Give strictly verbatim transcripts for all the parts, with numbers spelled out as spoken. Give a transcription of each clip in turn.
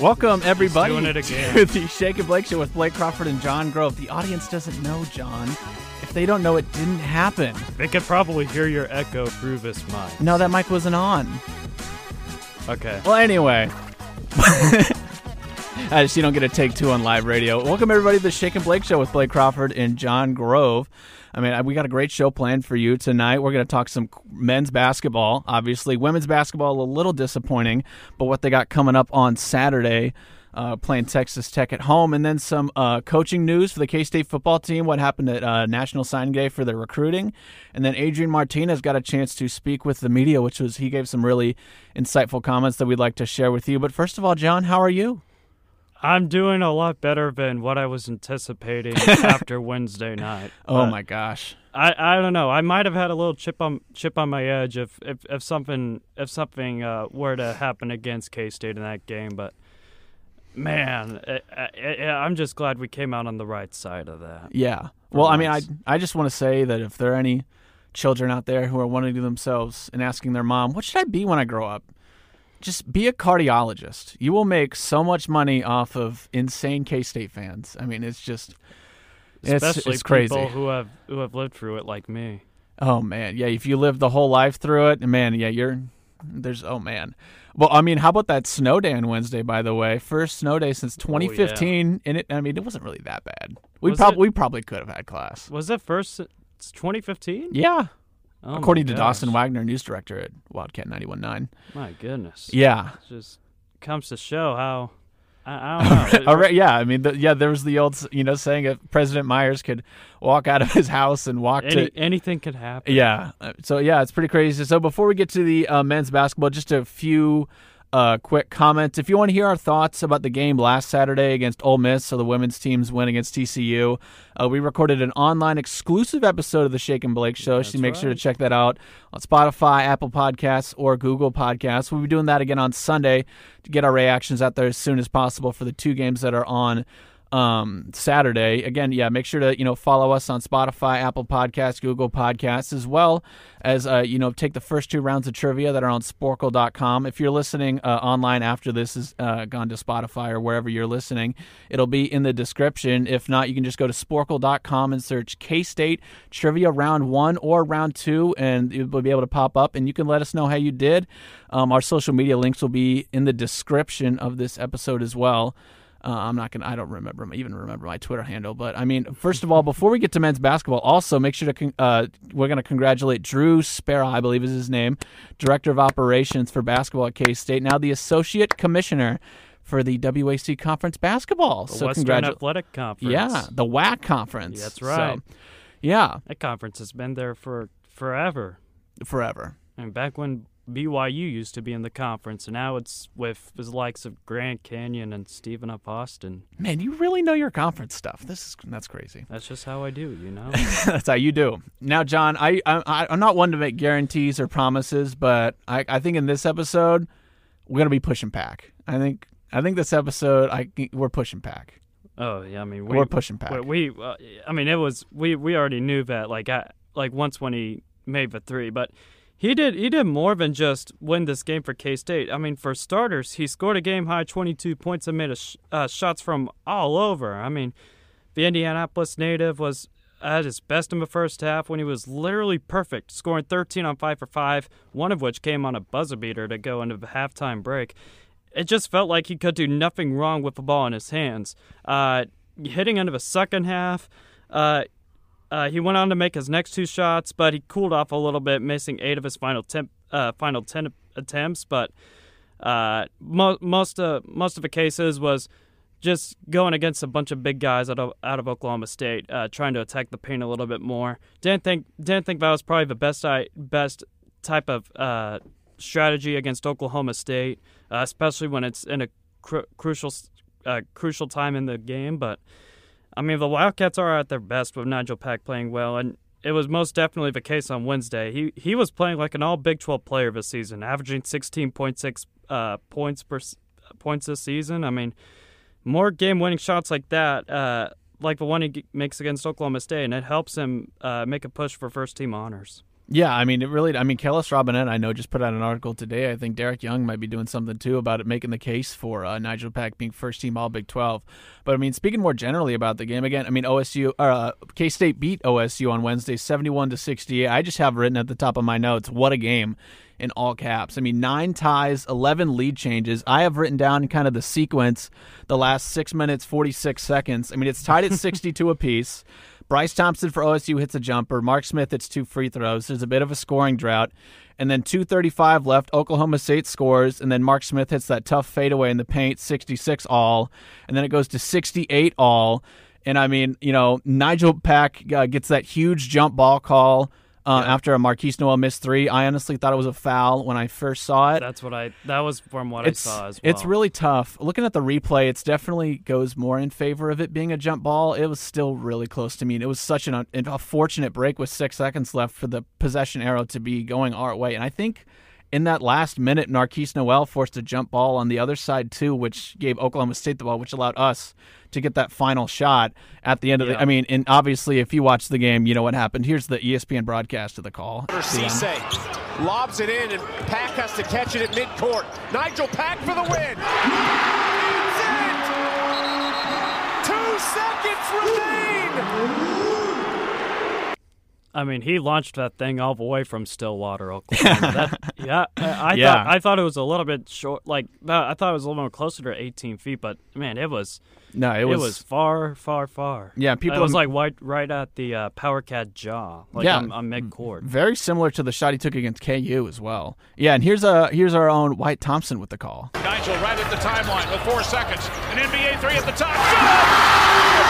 Welcome, everybody, doing it again. To the Shake and Blake Show with Blake Crawford and John Grove. The audience doesn't know, John. If they don't know, it didn't happen. They could probably hear your echo through this mic. No, that mic wasn't on. Okay. Well, anyway. I just, you don't get a take two on live radio. Welcome, everybody, to the Shake and Blake Show with Blake Crawford and John Grove. I mean, we got a great show planned for you tonight. We're going to talk some men's basketball, obviously. Women's basketball, a little disappointing, but what they got coming up on Saturday, uh, playing Texas Tech at home. And then some uh, coaching news for the K-State football team, what happened at uh, National Signing Day for their recruiting. And then Adrian Martinez got a chance to speak with the media, which was he gave some really insightful comments that we'd like to share with you. But first of all, John, how are you? I'm doing a lot better than what I was anticipating after Wednesday night. Oh, my gosh. I, I don't know. I might have had a little chip on chip on my edge if if, if something if something uh, were to happen against K-State in that game. But, man, I, I, I'm just glad we came out on the right side of that. Yeah. Well, once. I mean, I, I just want to say that if there are any children out there who are wanting to themselves and asking their mom, what should I be when I grow up? Just be a cardiologist. You will make so much money off of insane K-State fans. I mean, it's just, it's, especially it's crazy. People who have who have lived through it, like me. Oh man, yeah. If you lived the whole life through it, man, yeah, you're there's oh man. Well, I mean, how about that snow day on Wednesday? By the way, first snow day since twenty fifteen, oh, yeah. and it. I mean, it wasn't really that bad. We probably we probably could have had class. Was it first? It's twenty fifteen. Yeah. Oh, according to Dawson Wagner, news director at Wildcat ninety-one point nine. My goodness. Yeah. It just comes to show how, I, I don't know. Right, yeah, I mean, the, yeah, there was the old, you know, saying that President Myers could walk out of his house and walk Any, to... Anything could happen. Yeah. So, yeah, it's pretty crazy. So before we get to the uh, men's basketball, just a few uh, quick comments. If you want to hear our thoughts about the game last Saturday against Ole Miss, so the women's team's win against T C U, Uh, we recorded an online exclusive episode of the Shake and Blake Show. That's so make right. sure to check that out on Spotify, Apple Podcasts, or Google Podcasts. We'll be doing that again on Sunday to get our reactions out there as soon as possible for the two games that are on um, Saturday. Again, yeah, make sure to you know follow us on Spotify, Apple Podcasts, Google Podcasts, as well as uh, you know take the first two rounds of trivia that are on Sporkle dot com. If you're listening uh, online after this has uh, gone to Spotify or wherever you're listening, it'll be in the description. If not, you can just go to Sporkle dot com and search K-State Trivia Round one or Round two, and it will be able to pop up, and you can let us know how you did. Um, our social media links will be in the description of this episode as well. Uh, I'm not gonna. I don't remember even remember my Twitter handle. But I mean, first of all, before we get to men's basketball, also make sure to con- uh, we're gonna congratulate Drew Sparrow, I believe is his name, director of operations for basketball at K-State. Now the associate commissioner for the W A C Conference basketball. The so Western congratu- Athletic Conference. Yeah, the W A C Conference. Yeah, that's right. So, yeah, that conference has been there for forever. Forever. And back when B Y U used to be in the conference, and now it's with the likes of Grand Canyon and Stephen F. Austin. Man, you really know your conference stuff. This is that's crazy. That's just how I do, you know? That's how you do. Now, John, I, I, I'm not one to make guarantees or promises, but I, I think in this episode, we're going to be pushing Pack. I think I think this episode, I we're pushing Pack. Oh, yeah, I mean, we, we're pushing Pack. We, we uh, I mean, it was we, we already knew that, like, I, like once when he made the three, but He did He did more than just win this game for K-State. I mean, for starters, he scored a game-high twenty-two points and made a sh- uh, shots from all over. I mean, the Indianapolis native was at his best in the first half when he was literally perfect, scoring thirteen on five for five, one of which came on a buzzer beater to go into the halftime break. It just felt like he could do nothing wrong with the ball in his hands. Uh, hitting into the second half, uh, Uh, he went on to make his next two shots, but he cooled off a little bit, missing eight of his final temp, uh, final ten attempts. But uh, mo- most of most of the cases was just going against a bunch of big guys out of out of Oklahoma State, uh, trying to attack the paint a little bit more. Didn't think didn't think that was probably the best I, best type of uh, strategy against Oklahoma State, uh, especially when it's in a cru- crucial uh, crucial time in the game, but. I mean, the Wildcats are at their best with Nigel Pack playing well, and it was most definitely the case on Wednesday. He he was playing like an all-Big twelve player this season, averaging sixteen point six uh, points per points this season. I mean, more game-winning shots like that, uh, like the one he makes against Oklahoma State, and it helps him uh, make a push for first-team honors. Yeah, I mean, it really, I mean, Kailas Robinette, I know, just put out an article today. I think Derek Young might be doing something, too, about it, making the case for uh, Nigel Pack being first-team All Big twelve. But, I mean, speaking more generally about the game, again, I mean, O S U, or, uh, K-State beat O S U on Wednesday, seventy-one to sixty-eight. I just have written at the top of my notes, what a game, in all caps. I mean, nine ties, eleven lead changes. I have written down kind of the sequence, the last six minutes, forty-six seconds. I mean, it's tied at sixty-two apiece. Bryce Thompson for O S U hits a jumper. Mark Smith hits two free throws. There's a bit of a scoring drought. And then two thirty-five left. Oklahoma State scores. And then Mark Smith hits that tough fadeaway in the paint, sixty-six all. And then it goes to sixty-eight all. And, I mean, you know, Nigel Pack uh, gets that huge jump ball call. Uh, yeah. After a Marquise Nowell missed three, I honestly thought it was a foul when I first saw it. That's what I. That was from what it's, I saw as well. It's really tough. Looking at the replay, it definitely goes more in favor of it being a jump ball. It was still really close to me, and it was such an, an unfortunate break with six seconds left for the possession arrow to be going our way. And I think in that last minute, Marquise Nowell forced a jump ball on the other side too, which gave Oklahoma State the ball, which allowed us to get that final shot at the end of yeah. the. I mean, and obviously, if you watch the game, you know what happened. Here's the E S P N broadcast of the call. Cisse lobs it in, and Pack has to catch it at midcourt. Nigel Pack for the win. It's it. Two seconds remain. I mean, he launched that thing all the way from Stillwater, Oklahoma. that, yeah, I, I yeah. thought I thought it was a little bit short. Like I thought it was a little bit closer to eighteen feet, but man, it was. No, it was, it was far, far, far. Yeah, people. It was like right, right at the uh, Power Cat jaw. Like yeah, on, on mid court. Very similar to the shot he took against K U as well. Yeah, and here's a here's our own White Thompson with the call. Nigel right at the timeline with four seconds. An N B A three at the top.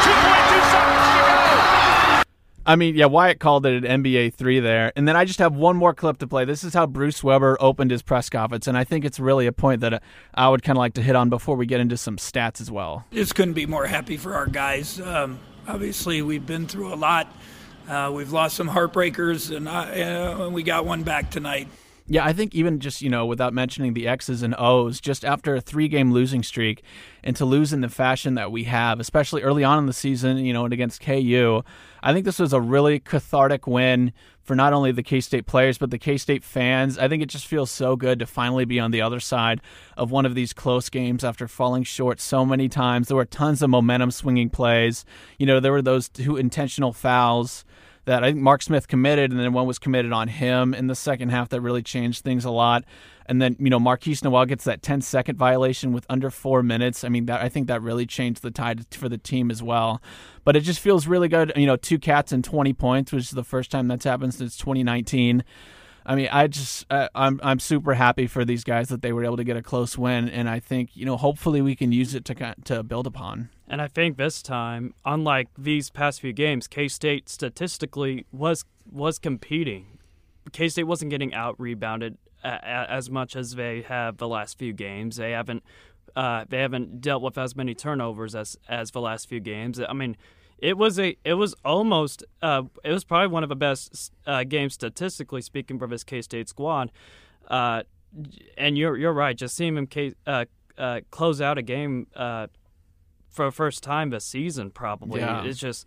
Two point two seconds to go. I mean, yeah, Wyatt called it an N B A three there. And then I just have one more clip to play. This is how Bruce Weber opened his press conference, and I think it's really a point that I would kind of like to hit on before we get into some stats as well. Just couldn't be more happy for our guys. Um, obviously, we've been through a lot. Uh, we've lost some heartbreakers, and, I, uh, and we got one back tonight. Yeah, I think even just, you know, without mentioning the X's and O's, just after a three-game losing streak and to lose in the fashion that we have, especially early on in the season, you know, and against K U, I think this was a really cathartic win for not only the K-State players but the K-State fans. I think it just feels so good to finally be on the other side of one of these close games after falling short so many times. There were tons of momentum-swinging plays. You know, there were those two intentional fouls that I think Mark Smith committed, and then one was committed on him in the second half that really changed things a lot. And then, you know, Marquise Nowell gets that ten-second violation with under four minutes. I mean, that I think that really changed the tide for the team as well. But it just feels really good. You know, two cats and twenty points, which is the first time that's happened since twenty nineteen. I mean, I just uh, I'm I'm super happy for these guys that they were able to get a close win, and I think, you know, hopefully we can use it to to build upon. And I think this time, unlike these past few games, K-State statistically was was competing. K-State wasn't getting out-rebounded a, a, as much as they have the last few games. They haven't uh, they haven't dealt with as many turnovers as as the last few games. I mean, It was a. It was almost. Uh, it was probably one of the best uh, games statistically speaking for this K-State squad. Uh, and you're you're right. Just seeing him K, uh, uh, close out a game uh, for the first time this season probably. Yeah. It's just,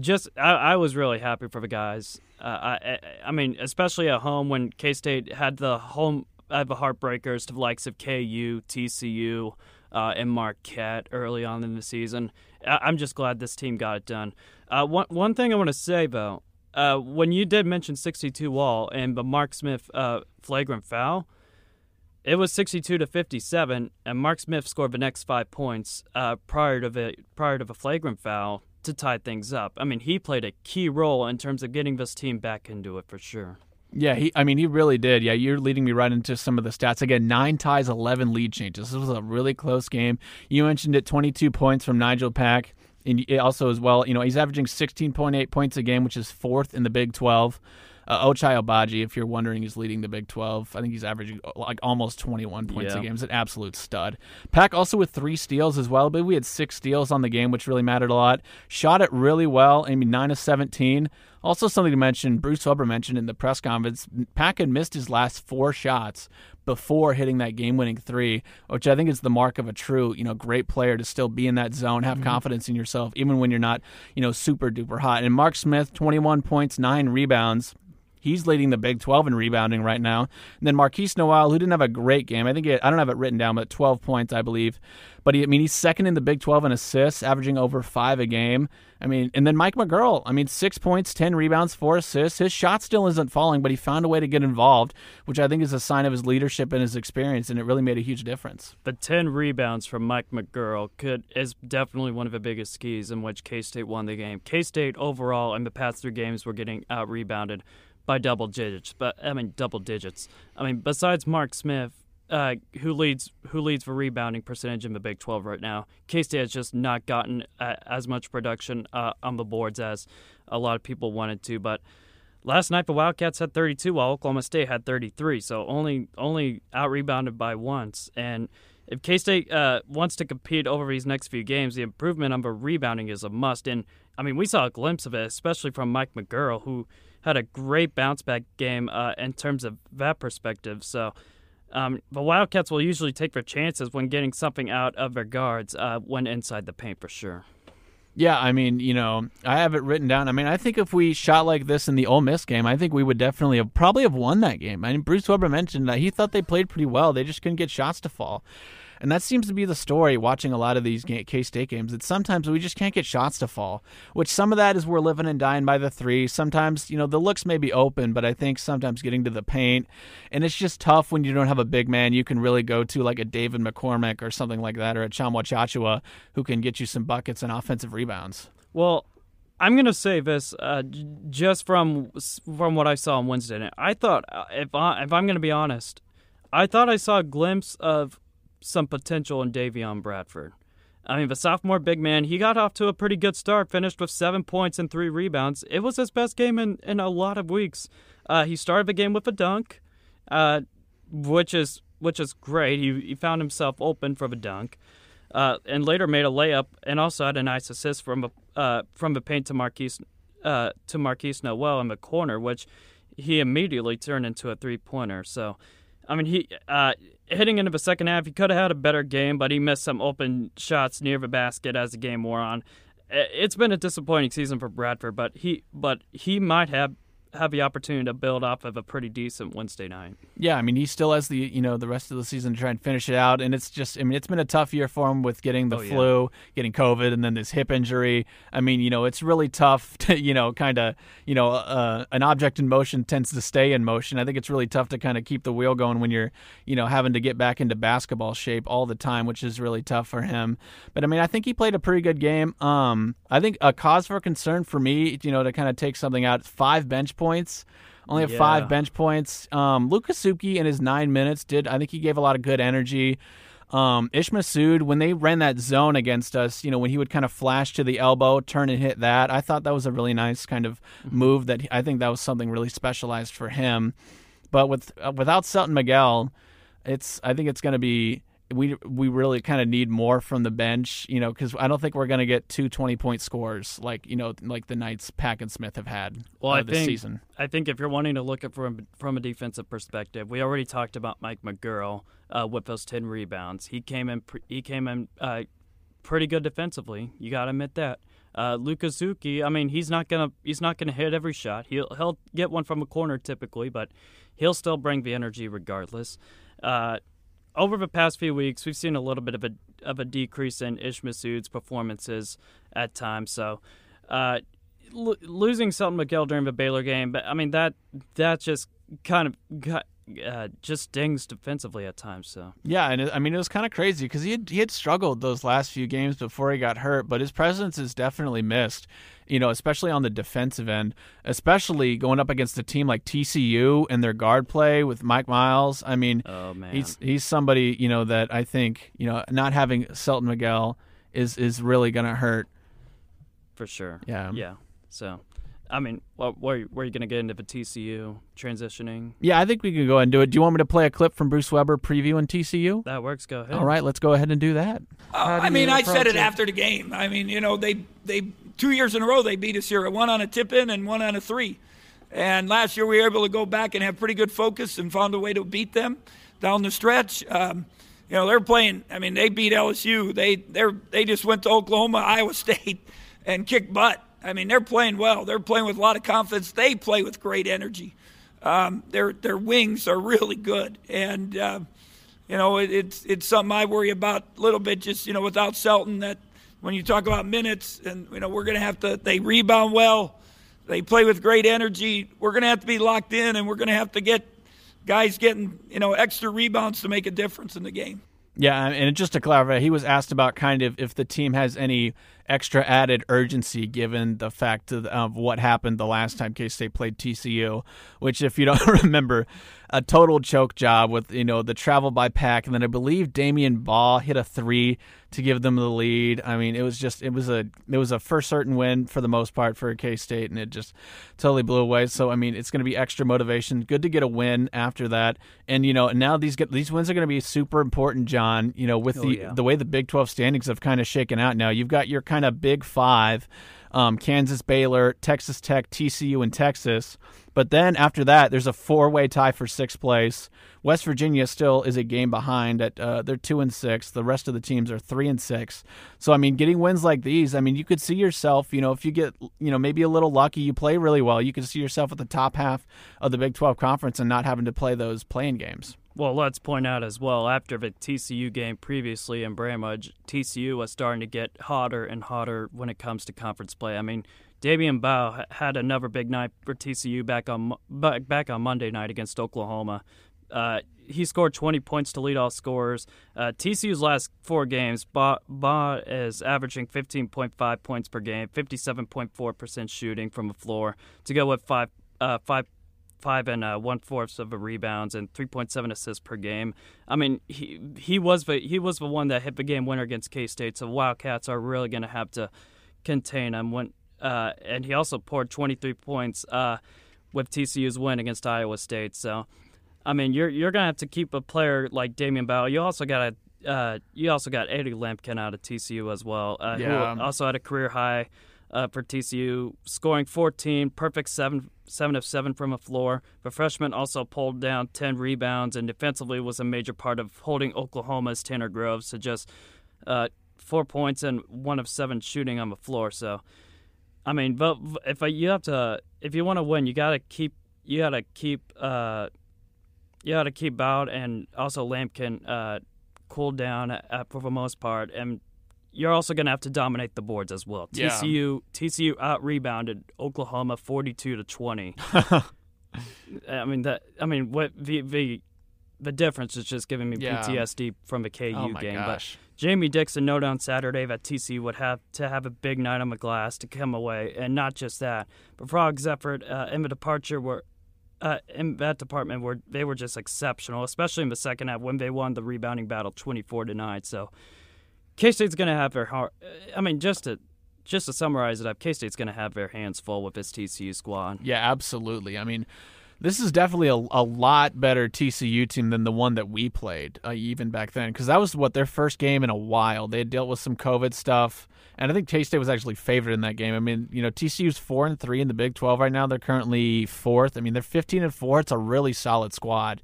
just I, I was really happy for the guys. Uh, I, I mean, especially at home when K-State had the home had the heartbreakers to the likes of K U, T C U. Uh, and Marquette early on in the season. I- I'm just glad this team got it done. Uh, one one thing I want to say, though, uh, when you did mention sixty-two all and the Mark Smith uh, flagrant foul, it was sixty-two to fifty-seven, and Mark Smith scored the next five points uh, prior to the prior to the flagrant foul to tie things up. I mean, he played a key role in terms of getting this team back into it for sure. Yeah, he. I mean, he really did. Yeah, you're leading me right into some of the stats. Again, nine ties, eleven lead changes. This was a really close game. You mentioned it, twenty-two points from Nigel Pack. And also as well, you know, he's averaging sixteen point eight points a game, which is fourth in the Big twelve. Uh, Ochai Agbaji, if you're wondering, is leading the Big twelve. I think he's averaging like almost twenty-one points yeah. a game. He's an absolute stud. Pack also with three steals as well, but we had six steals on the game, which really mattered a lot. Shot it really well. I mean, nine of seventeen. Also something to mention, Bruce Weber mentioned in the press conference, Pack had missed his last four shots before hitting that game-winning three, which I think is the mark of a true, you know, great player to still be in that zone, have mm-hmm. confidence in yourself, even when you're not, you know, super-duper hot. And Mark Smith, twenty-one points, nine rebounds. He's leading the Big twelve in rebounding right now. And then Marquise Nowell, who didn't have a great game. I think it, I don't have it written down, but twelve points, I believe. But, he, I mean, he's second in the Big twelve in assists, averaging over five a game. I mean, and then Mike McGurl, I mean, six points, ten rebounds, four assists. His shot still isn't falling, but he found a way to get involved, which I think is a sign of his leadership and his experience, and it really made a huge difference. The ten rebounds from Mike McGurl could is definitely one of the biggest keys in which K-State won the game. K-State overall in the past three games were getting out-rebounded by double digits. But I mean, double digits. I mean, besides Mark Smith, Uh, who leads who leads for rebounding percentage in the Big twelve right now. K-State has just not gotten uh, as much production uh, on the boards as a lot of people wanted to. But last night the Wildcats had thirty-two while Oklahoma State had thirty-three, so only only out-rebounded by once. And if K-State uh, wants to compete over these next few games, the improvement on the rebounding is a must. And, I mean, we saw a glimpse of it, especially from Mike McGurl, who had a great bounce-back game uh, in terms of that perspective. So Um, the Wildcats will usually take their chances when getting something out of their guards uh, when inside the paint for sure. Yeah, I mean, you know, I have it written down. I mean, I think if we shot like this in the Ole Miss game, I think we would definitely have probably have won that game. I mean, Bruce Weber mentioned that he thought they played pretty well. They just couldn't get shots to fall. And that seems to be the story watching a lot of these K-State games, that sometimes we just can't get shots to fall, which some of that is we're living and dying by the three. Sometimes, you know, the looks may be open, but I think sometimes getting to the paint, and it's just tough when you don't have a big man you can really go to, like a David McCormick or something like that, or a Chamwa Chachua, who can get you some buckets and offensive rebounds. Well, I'm going to say this uh, just from from what I saw on Wednesday night. I thought, if, I, if I'm going to be honest, I thought I saw a glimpse of some potential in Davion Bradford. I mean, the sophomore big man, he got off to a pretty good start, finished with seven points and three rebounds. It was his best game in, in a lot of weeks. Uh, he started the game with a dunk, uh, which is which is great. He, he found himself open for the dunk, uh, and later made a layup and also had a nice assist from a, uh, from the paint to Marquise uh, to Marquise Nowell in the corner, which he immediately turned into a three-pointer. So, I mean, he uh, heading into the second half, he could have had a better game, but he missed some open shots near the basket as the game wore on. It's been a disappointing season for Bradford, but he but he might have, have the opportunity to build off of a pretty decent Wednesday night. Yeah, I mean, he still has the you know the rest of the season to try and finish it out, and it's just I mean it's been a tough year for him with getting the oh, flu, yeah. getting COVID, and then this hip injury. I mean, you know, it's really tough to you know kind of you know uh, an object in motion tends to stay in motion. I think it's really tough to kind of keep the wheel going when you're you know having to get back into basketball shape all the time, which is really tough for him. But I mean, I think he played a pretty good game. Um, I think a cause for concern for me, you know, to kind of take something out, five bench points. Only have yeah. five bench points. Um, Luka Zuki in his nine minutes did, I think he gave a lot of good energy. Um, Ish Massoud, when they ran that zone against us, you know, when he would kind of flash to the elbow, turn and hit that, I thought that was a really nice kind of move that I think that was something really specialized for him. But with uh, without Selton Miguel, it's I think it's going to be we we really kind of need more from the bench, you know, because I don't think we're going to get two twenty-point scores like, you know, like the Knights Pack and Smith have had well, uh, I this think, season. I think if you're wanting to look at from, from a defensive perspective, we already talked about Mike McGurl uh, with those ten rebounds. He came in, pre- he came in uh, pretty good defensively. You got to admit that. Uh, Luka Zuki, I mean, he's not gonna he's not gonna hit every shot. He'll he'll get one from a corner typically, but he'll still bring the energy regardless. Uh, Over the past few weeks, we've seen a little bit of a of a decrease in Ish Massoud's performances at times. So, uh, lo- losing Selton Miguel during the Baylor game, but I mean that that just kind of got, uh, just stings defensively at times. So yeah, and it, I mean it was kind of crazy because he had, he had struggled those last few games before he got hurt, but his presence is definitely missed. You know, especially on the defensive end, especially going up against a team like T C U and their guard play with Mike Miles. I mean, oh, man. he's he's somebody, you know, that I think, you know, not having Selton Miguel is, is really going to hurt. For sure. Yeah. Yeah. So, I mean, well, where, where are you going to get into the T C U transitioning? Yeah, I think we can go ahead and do it. Do you want me to play a clip from Bruce Weber previewing T C U? That works. Go ahead. All right, let's go ahead and do that. Uh, do I mean, I said it after the game. I mean, you know, they they – two years in a row they beat us here, one on a tip-in and one on a three. And last year we were able to go back and have pretty good focus and found a way to beat them down the stretch. Um, you know, they're playing – I mean, they beat L S U. They they they just went to Oklahoma, Iowa State, and kicked butt. I mean, they're playing well. They're playing with a lot of confidence. They play with great energy. Um, their their wings are really good, and uh, you know it, it's it's something I worry about a little bit. Just you know, without Selton, that when you talk about minutes, and you know we're going to have to. They rebound well. They play with great energy. We're going to have to be locked in, and we're going to have to get guys getting you know extra rebounds to make a difference in the game. Yeah, and just to clarify, he was asked about kind of if the team has any extra added urgency given the fact of, of what happened the last time K-State played T C U, which, if you don't remember, a total choke job with you know the travel by Pack, and then I believe Damian Baugh hit a three to give them the lead. I mean, it was just it was a it was a for certain win for the most part for K-State, and it just totally blew away. So I mean, it's going to be extra motivation. Good to get a win after that, and you know now these get, these wins are going to be super important, John. You know with oh, the yeah. the way the Big twelve standings have kind of shaken out now, you've got your kind a big five, um, Kansas, Baylor, Texas Tech, T C U, and Texas. But then after that, there's a four-way tie for sixth place. West Virginia still is a game behind. At uh, they're two and six. The rest of the teams are three and six. So I mean, getting wins like these, I mean, you could see yourself. You know, if you get, you know, maybe a little lucky, you play really well, you could see yourself at the top half of the Big twelve conference and not having to play those play-in games. Well, let's point out as well, after the T C U game previously in Bramage, T C U was starting to get hotter and hotter when it comes to conference play. I mean, Damian Baugh had another big night for T C U back on back on Monday night against Oklahoma. Uh, he scored twenty points to lead all scorers. Uh, T C U's last four games, Baugh, Baugh is averaging fifteen point five points per game, fifty-seven point four percent shooting from the floor, to go with five uh, five. five and uh, one-fourths of the rebounds and three point seven assists per game. I mean, he he was the, he was the one that hit the game winner against K-State, so Wildcats are really going to have to contain him. When uh, and he also poured twenty-three points uh, with T C U's win against Iowa State. So, I mean, you're you're going to have to keep a player like Damian Bowell. You also got a uh, you also got Eddie Lampkin out of T C U as well, uh, yeah. who also had a career high. Uh, for T C U, scoring fourteen, perfect seven, seven of seven from the floor. The freshman also pulled down ten rebounds and defensively was a major part of holding Oklahoma's Tanner Groves to just uh, four points and one of seven shooting on the floor. So, I mean, but if I, you have to, if you want to win, you gotta keep, you gotta keep, uh, you gotta keep out and also Lampkin uh, cooled down uh, for the most part and. You're also going to have to dominate the boards as well. T C U yeah. T C U out-rebounded Oklahoma forty-two to twenty. I mean that. I mean what the the, the difference is just giving me yeah. P T S D from the K U oh game. Gosh. But Jamie Dixon noted on Saturday that T C U would have to have a big night on the glass to come away, and not just that, but Frog's effort uh, in the departure were. Uh, in that department, were they were just exceptional, especially in the second half when they won the rebounding battle twenty-four to nine. So. K-State's going to have their heart. I mean, just to just to summarize it up, K-State's going to have their hands full with this T C U squad. Yeah, absolutely. I mean, this is definitely a, a lot better T C U team than the one that we played uh, even back then, because that was, what, their first game in a while. They had dealt with some COVID stuff, and I think K-State was actually favored in that game. I mean, you know, T C U's four and three in the Big twelve right now. They're currently fourth. I mean, they're fifteen and four. It's a really solid squad.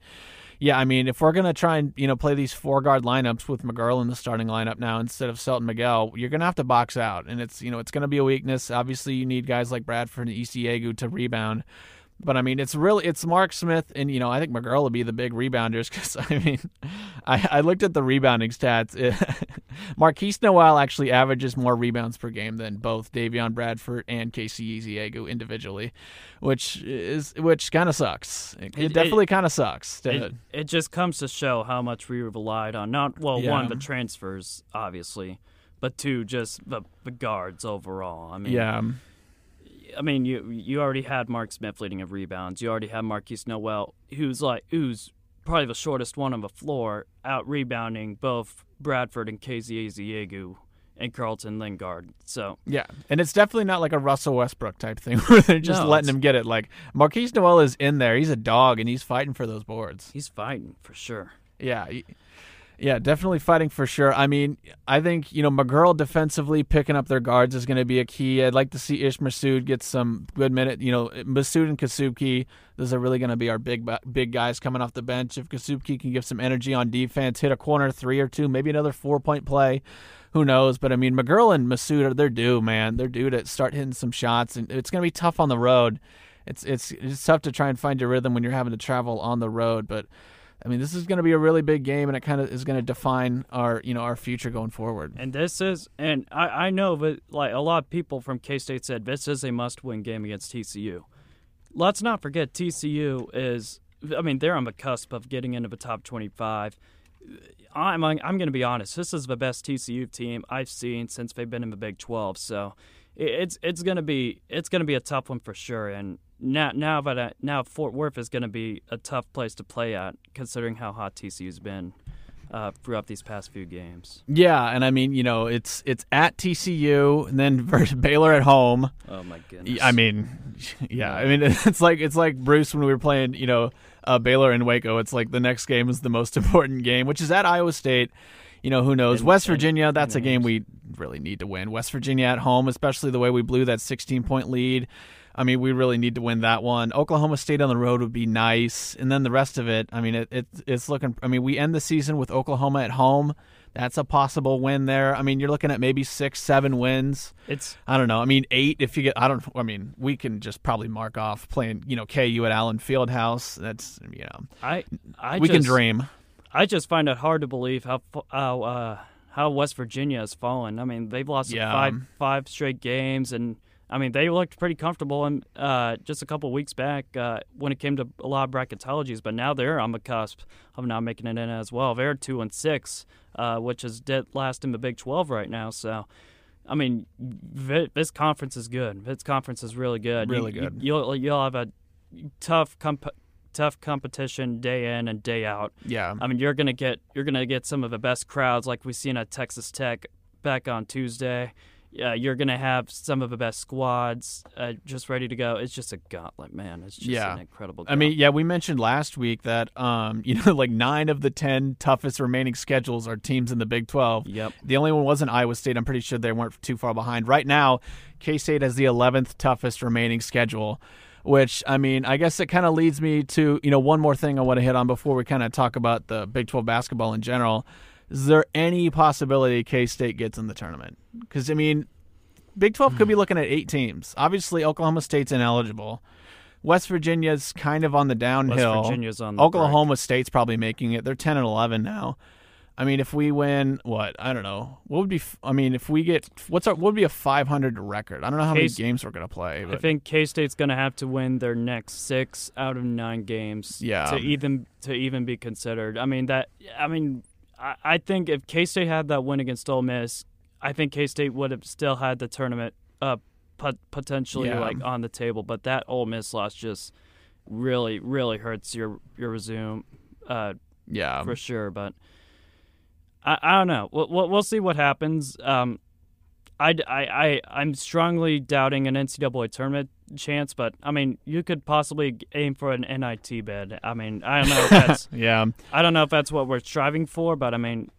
Yeah, I mean, if we're going to try and, you know, play these four-guard lineups with McGurl in the starting lineup now instead of Selton Miguel, you're going to have to box out, and it's, you know, it's going to be a weakness. Obviously, you need guys like Bradford and Ezeagu to rebound. But, I mean, it's really it's Mark Smith, and, you know, I think McGurl will be the big rebounders because, I mean, I, I looked at the rebounding stats. Marquise Nowell actually averages more rebounds per game than both Davion Bradford and Kaosi Ezeagu individually, which is which kind of sucks. It, it, it definitely kind of sucks. To, it, it just comes to show how much we relied on, not, well, yeah. one, the transfers, obviously, but two, just the, the guards overall. I mean, yeah. I mean, you you already had Mark Smith leading in rebounds. You already had Marquise Nowell, who's like who's probably the shortest one on the floor, out rebounding both Bradford and Kaosi Ezeagu and Carlton Lingard. So yeah, and it's definitely not like a Russell Westbrook type thing where they're just no, letting him get it. Like Marquise Nowell is in there; he's a dog, and he's fighting for those boards. He's fighting for sure. Yeah. He, Yeah, definitely fighting for sure. I mean, I think, you know, McGurl defensively picking up their guards is going to be a key. I'd like to see Ish Massoud get some good minute. You know, Massoud and Kasubki, those are really going to be our big big guys coming off the bench. If Kasubki can give some energy on defense, hit a corner three or two, maybe another four-point play, who knows? But, I mean, McGurl and Massoud, they're due, man. They're due to start hitting some shots, and it's going to be tough on the road. It's, it's it's tough to try and find your rhythm when you're having to travel on the road. But, I mean, this is going to be a really big game, and it kind of is going to define our, you know, our future going forward. And this is – and I, I know, but, like, a lot of people from K-State said this is a must-win game against T C U. Let's not forget T C U is – I mean, they're on the cusp of getting into the top twenty-five. I'm I'm going to be honest. This is the best T C U team I've seen since they've been in the Big twelve. So it's it's going to be it's going to be a tough one for sure. And now now that I, now Fort Worth is going to be a tough place to play at, considering how hot T C U's been uh, throughout these past few games. Yeah, and I mean, you know, it's it's at T C U and then versus Baylor at home. Oh my goodness. I mean, yeah, I mean it's like it's like Bruce when we were playing, you know. Uh, Baylor and Waco, it's like the next game is the most important game, which is at Iowa State. You know, who knows? And, West Virginia, that's a game we really need to win. West Virginia at home, especially the way we blew that sixteen-point lead. I mean, we really need to win that one. Oklahoma State on the road would be nice. And then the rest of it, I mean, it, it it's looking – I mean, we end the season with Oklahoma at home. That's a possible win there. I mean, you're looking at maybe six, seven wins. It's I don't know. I mean, eight if you get. I don't. I mean, we can just probably mark off playing. You know, K U at Allen Fieldhouse. That's you know. I, I we just, can dream. I just find it hard to believe how how uh, how West Virginia has fallen. I mean, they've lost yeah. five five straight games, and I mean they looked pretty comfortable in, uh just a couple weeks back uh, when it came to a lot of bracketologies. But now they're on the cusp of not making it in as well. They're two and six. Uh, which is dead last in the Big twelve right now. So, I mean, v- this conference is good. This conference is really good. Really you, good. You, you'll you'll have a tough comp- tough competition day in and day out. Yeah. I mean, you're gonna get you're gonna get some of the best crowds like we seen at Texas Tech back on Tuesday. Yeah, you're gonna have some of the best squads uh, just ready to go. It's just a gauntlet, man. It's just yeah. an incredible gauntlet. I mean, yeah, we mentioned last week that um, you know, like nine of the ten toughest remaining schedules are teams in the Big twelve. Yep. The only one wasn't Iowa State. I'm pretty sure they weren't too far behind. Right now, K-State has the eleventh toughest remaining schedule. Which, I mean, I guess it kind of leads me to, you know, one more thing I want to hit on before we kind of talk about the Big twelve basketball in general. Is there any possibility K-State gets in the tournament? Because, I mean, Big twelve could be looking at eight teams. Obviously, Oklahoma State's ineligible. West Virginia's kind of on the downhill. West Virginia's on the Oklahoma break. State's probably making it. They're ten and eleven now. I mean, if we win, what? I don't know. What would be? I mean, if we get what's our, what would be a five hundred record? I don't know how K- many games we're gonna play. But. I think K-State's gonna have to win their next six out of nine games yeah. to even to even be considered. I mean that. I mean. I think if K-State had that win against Ole Miss, I think K-State would have still had the tournament uh, pot- potentially yeah. like on the table. But that Ole Miss loss just really, really hurts your your resume. Uh, yeah, for sure. But I, I don't know. We'll, we'll see what happens. Um, I, I, I, I'm strongly doubting an N C double A tournament chance, but I mean, you could possibly aim for an N I T bid. I mean, I don't know if that's yeah. I don't know if that's what we're striving for, but I mean,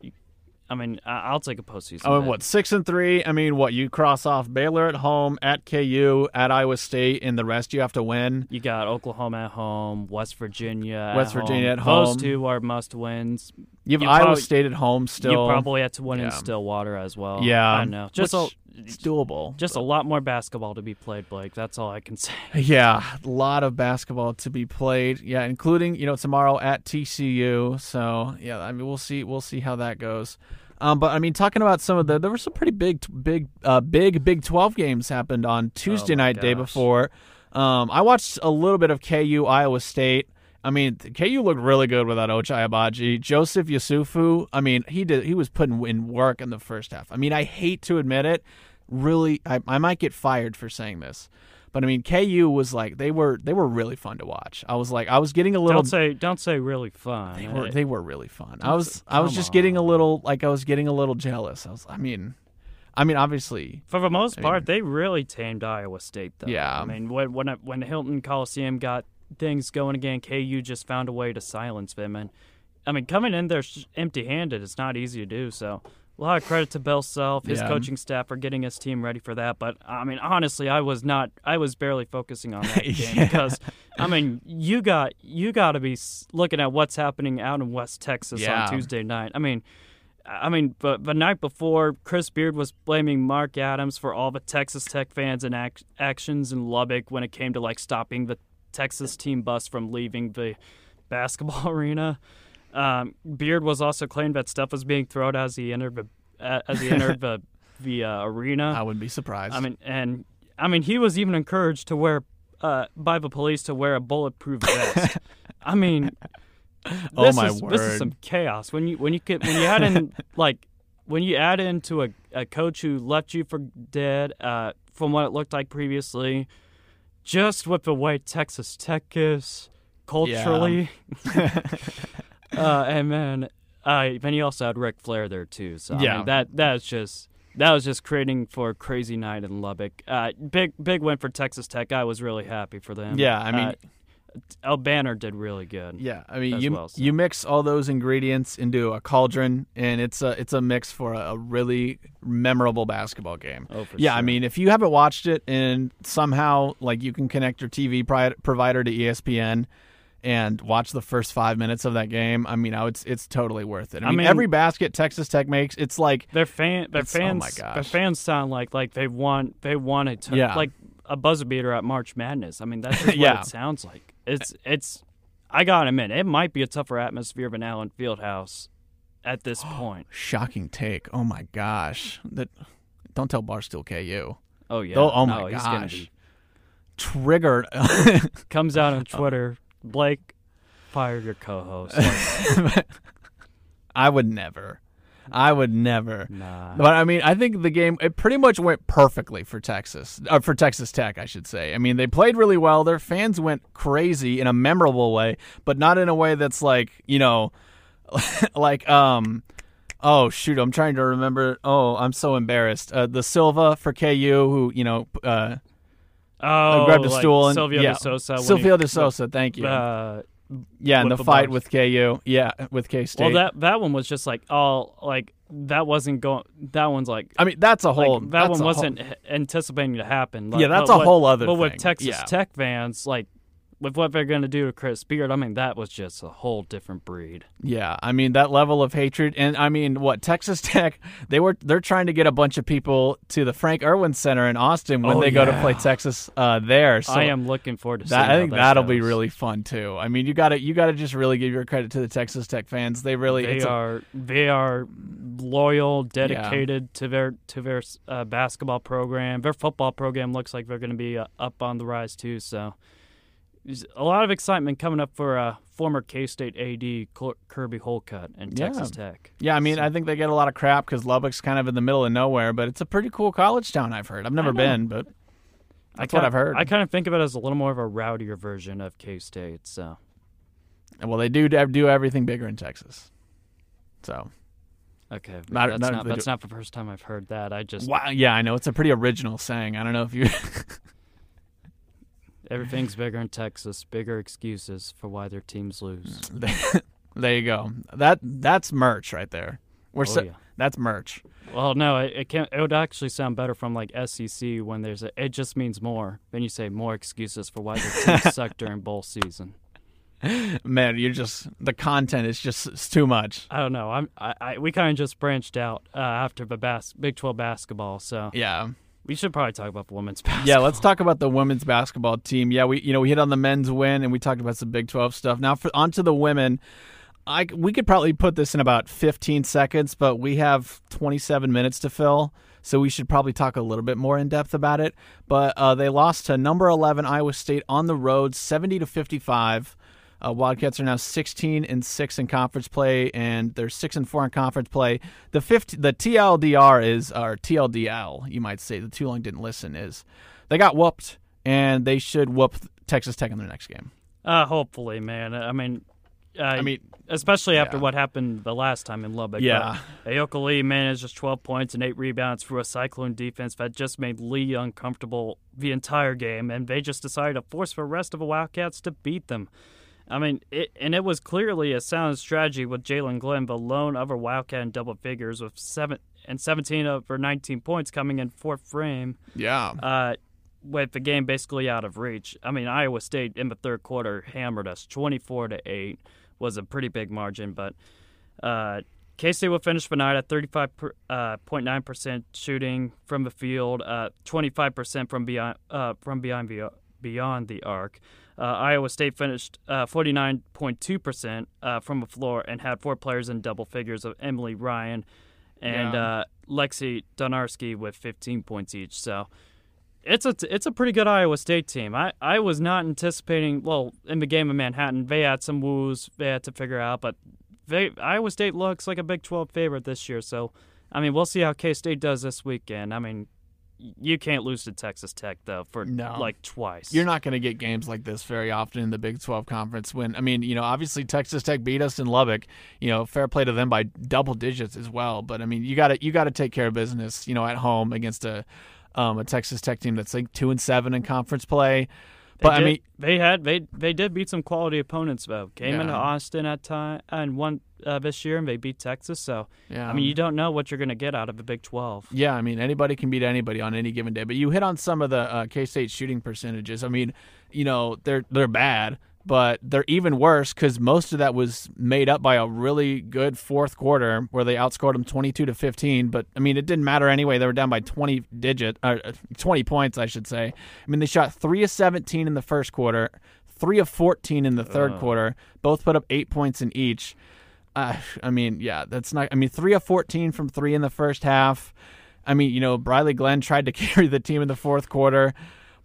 I mean, I'll take a postseason. Oh, I mean, what six and three? I mean, what you cross off Baylor at home, at K U, at Iowa State, and the rest you have to win. You got Oklahoma at home, West Virginia, West at Virginia home. at home. Those two are must wins. You have you Iowa probably, State at home still. You probably have to win yeah. in Stillwater as well. Yeah, I know. Just Which, a, It's doable. Just but. a lot more basketball to be played, Blake. That's all I can say. Yeah, a lot of basketball to be played. Yeah, including, you know, tomorrow at T C U. So, yeah, I mean, we'll see we'll see how that goes. Um, but, I mean, talking about some of the – there were some pretty big, big, uh, big Big twelve games happened on Tuesday oh night, gosh. day before. Um, I watched a little bit of K U Iowa State. I mean, K U looked really good without Ochai Agbaji. Joseph Yusufu, I mean, he did. He was putting in work in the first half. I mean, I hate to admit it. Really, I, I might get fired for saying this, but I mean, K U was like they were they were really fun to watch. I was like I was getting a little don't say don't say really fun. They were they were really fun. Don't I was say, I was just on. getting a little like I was getting a little jealous. I was I mean. I mean, obviously. For the most I part, mean, they really tamed Iowa State, though. Yeah. I mean, when when, when Hilton Coliseum got things going again, K U just found a way to silence them. And, I mean, coming in there empty-handed, it's not easy to do. So, a lot of credit to Bill Self, his yeah. coaching staff, for getting his team ready for that. But, I mean, honestly, I was not – I was barely focusing on that game yeah. because, I mean, you got you got to be looking at what's happening out in West Texas yeah. on Tuesday night. I mean – I mean, but the night before, Chris Beard was blaming Mark Adams for all the Texas Tech fans and ac- actions in Lubbock when it came to, like, stopping the Texas team bus from leaving the basketball arena. Um, Beard was also claimed that stuff was being thrown as he entered the, uh, as he entered the, the uh, arena. I wouldn't be surprised. I mean, and I mean, he was even encouraged to wear uh, by the police to wear a bulletproof vest. I mean, this oh my is, word, this is some chaos. When you when you get, when you add in like when you add into a, a coach who left you for dead, uh, from what it looked like previously, just with the way Texas Tech is culturally. Yeah. Uh, and then, uh, then you also had Ric Flair there too. So yeah. I mean, that that's just that was just creating for a crazy night in Lubbock. Uh, big big win for Texas Tech. I was really happy for them. Yeah, I mean, uh, El Banner did really good. Yeah, I mean, you well, so. you mix all those ingredients into a cauldron, and it's a it's a mix for a, a really memorable basketball game. Oh, for yeah, sure. I mean, if you haven't watched it and somehow like you can connect your T V pri- provider to E S P N. And watch the first five minutes of that game. I mean, it's it's totally worth it. I, I mean, mean, every basket Texas Tech makes, it's like their fan, their fans, oh my gosh. Their fans sound like like they want they want it to yeah. like a buzzer beater at March Madness. I mean, that's just yeah. what it sounds like. It's it's. I gotta admit, it might be a tougher atmosphere than Allen Fieldhouse at this point. Shocking take. Oh my gosh. That don't tell Barstool K U. Oh yeah. They'll, oh my no, gosh. Be... Triggered. Comes out on Twitter. Blake, fire your co-host. I would never. I would never. Nah. But, I mean, I think the game, it pretty much went perfectly for Texas, uh, for Texas Tech, I should say. I mean, they played really well. Their fans went crazy in a memorable way, but not in a way that's like, you know, like, um, oh, shoot, I'm trying to remember. Oh, I'm so embarrassed. Uh, the Silva for K U, who, you know, uh, Oh, I grabbed a like stool and Silvio yeah. De Sosa. Silvio De Sosa, thank you. Uh, yeah, in the, the fight bars. With K U, yeah, with K State. Well, that that one was just like all like that wasn't going. That one's like I mean, that's a whole. Like, that one wasn't whole, anticipating to happen. Like, yeah, that's a what, whole other. But thing. With Texas yeah. Tech fans, like with what they're going to do to Chris Beard, I mean, that was just a whole different breed. Yeah, I mean that level of hatred, and I mean what Texas Tech they were they're trying to get a bunch of people to the Frank Irwin Center in Austin when oh, they yeah. go to play Texas uh, there. So I am looking forward to that, seeing I think that that'll goes. Be really fun too. I mean you gotta you gotta just really give your credit to the Texas Tech fans. They really they are a, they are loyal, dedicated yeah. to their to their uh, basketball program. Their football program looks like they're going to be uh, up on the rise too. So. A lot of excitement coming up for uh, former K-State A D Kirby Holcutt and yeah. Texas Tech. Yeah, I mean, so. I think they get a lot of crap because Lubbock's kind of in the middle of nowhere, but it's a pretty cool college town, I've heard. I've never been, but that's what I've heard. I kind of think of it as a little more of a rowdier version of K-State. So, well, they do do everything bigger in Texas. So, okay, not, that's, not, not, that's not the first time I've heard that. I just wow, yeah, I know. It's a pretty original saying. I don't know if you... Everything's bigger in Texas. Bigger excuses for why their teams lose. There you go. That that's merch right there. We're oh, so, yeah. That's merch. Well, no, it, it can't. It would actually sound better from like S E C when there's a. It just means more. Then you say more excuses for why their teams suck during bowl season. Man, you're just the content is just it's too much. I don't know. I'm. I, I we kind of just branched out uh, after the bas- Big twelve basketball. So yeah. We should probably talk about the women's basketball. Yeah, let's talk about the women's basketball team. Yeah, we you know we hit on the men's win, and we talked about some Big twelve stuff. Now, for, onto the women. I, we could probably put this in about fifteen seconds, but we have twenty-seven minutes to fill, so we should probably talk a little bit more in depth about it. But uh, they lost to number eleven Iowa State on the road, seventy to fifty-five. Uh, Wildcats are now sixteen and six in conference play, and they're six and four in conference play. The fifty, the T L D R is, or T L D L, you might say, the too long didn't listen is, they got whooped, and they should whoop Texas Tech in their next game. Uh, hopefully, man. I mean, uh, I mean, especially after yeah. what happened the last time in Lubbock. Yeah, Ayoka Lee managed just twelve points and eight rebounds for a Cyclone defense that just made Lee uncomfortable the entire game, and they just decided to force the rest of the Wildcats to beat them. I mean, it, and it was clearly a sound strategy with Jaelyn Glenn, the lone other Wildcat in double figures, with seven and seventeen over nineteen points coming in fourth frame. Yeah. Uh, with the game basically out of reach. I mean, Iowa State in the third quarter hammered us twenty-four to eight. Was a pretty big margin, but uh, K-State will finish the night at thirty-five point nine percent shooting from the field, uh, twenty-five percent from beyond uh, from beyond the, beyond the arc. Uh, Iowa State finished uh, forty-nine point two percent uh, from the floor and had four players in double figures of Emily Ryan and yeah. uh, Lexi Donarski with fifteen points each. So it's a, it's a pretty good Iowa State team. I, I was not anticipating, well, in the game of Manhattan, they had some woos they had to figure out, but They, Iowa State looks like a Big twelve favorite this year, so, I mean, we'll see how K-State does this weekend. I mean, you can't lose to Texas Tech, though, for, no. like, twice. You're not going to get games like this very often in the Big twelve Conference. When I mean, you know, obviously Texas Tech beat us in Lubbock. You know, fair play to them by double digits as well. But, I mean, you got to you got to take care of business, you know, at home against a um, a Texas Tech team that's, like, two and seven in conference play. They but did, I mean, they had they they did beat some quality opponents though. Came yeah. into Austin at time and won uh, this year, and they beat Texas. So yeah. I mean, you don't know what you're going to get out of the Big twelve. Yeah, I mean, anybody can beat anybody on any given day. But you hit on some of the uh, K-State shooting percentages. I mean, you know, they're they're bad, but they're even worse because most of that was made up by a really good fourth quarter where they outscored them twenty-two to fifteen. But I mean, it didn't matter anyway. They were down by twenty digit, or twenty points, I should say. I mean, they shot three of seventeen in the first quarter, three of fourteen in the third uh. quarter. Both put up eight points in each. Uh, I mean, yeah, that's not. I mean, three of fourteen from three in the first half. I mean, you know, Briley Glenn tried to carry the team in the fourth quarter,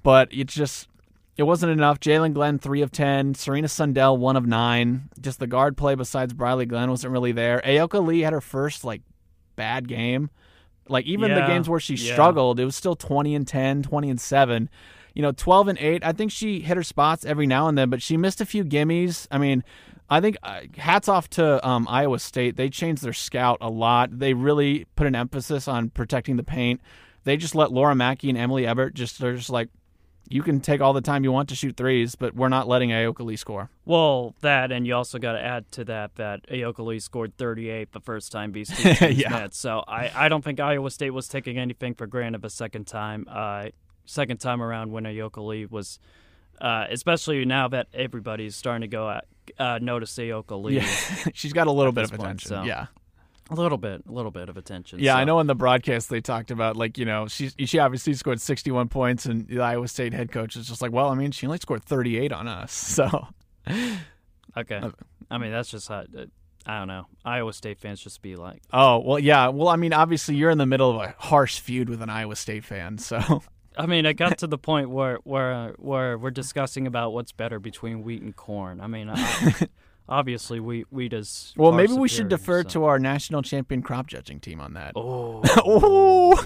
but it's just. It wasn't enough. Jaelyn Glenn, three of ten. Serena Sundell, one of nine. Just the guard play besides Briley Glenn wasn't really there. Ayoka Lee had her first, like, bad game. Like, even yeah. the games where she yeah. struggled, it was still twenty and ten, twenty and seven. You know, twelve and eight. I think she hit her spots every now and then, but she missed a few gimmies. I mean, I think uh, hats off to um, Iowa State. They changed their scout a lot. They really put an emphasis on protecting the paint. They just let Laura Mackey and Emily Ebert just, they're just like, you can take all the time you want to shoot threes, but we're not letting Ayoka Lee score. Well, that, and you also got to add to that that Ayoka Lee scored thirty-eight the first time these two teams yeah. met. So I, I don't think Iowa State was taking anything for granted the second time. Uh, second time around when Ayoka Lee was, uh, especially now that everybody's starting to go at, uh, notice Ayoka Lee. Yeah. She's got a little bit of point, attention, so. yeah. A little bit, a little bit of attention. Yeah, so. I know in the broadcast they talked about, like, you know, she she obviously scored sixty-one points, and the Iowa State head coach is just like, well, I mean, she only scored thirty-eight on us, so. Okay. Uh, I mean, that's just how, I don't know. Iowa State fans just be like. Oh, well, yeah. Well, I mean, obviously you're in the middle of a harsh feud with an Iowa State fan, so. I mean, it got to the point where, where, where we're discussing about what's better between wheat and corn. I mean, I Obviously, we we just well. Maybe we should defer so. to our national champion crop judging team on that. Oh, oh.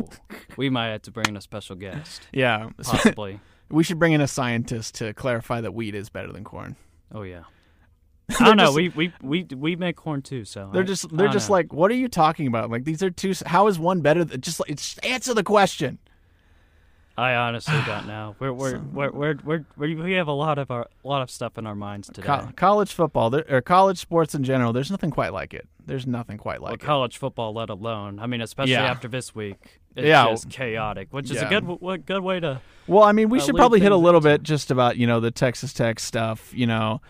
We might have to bring in a special guest. Yeah, possibly. We should bring in a scientist to clarify that wheat is better than corn. Oh yeah. I don't just, know. We, we we we make corn too. So they're I, just they're just know. like, what are you talking about? Like these are two. How is one better? Than, just like, just answer the question. I honestly don't know. We're we're, so, we're we're we're we're we have a lot of our a lot of stuff in our minds today. Co- college football there, or college sports in general, there's nothing quite like it. There's nothing quite like well, it. College football, let alone. I mean, especially yeah. after this week, it's yeah. just chaotic, which is yeah. a good good way to. Well, I mean, we uh, should probably hit a little bit just about you know the Texas Tech stuff, you know.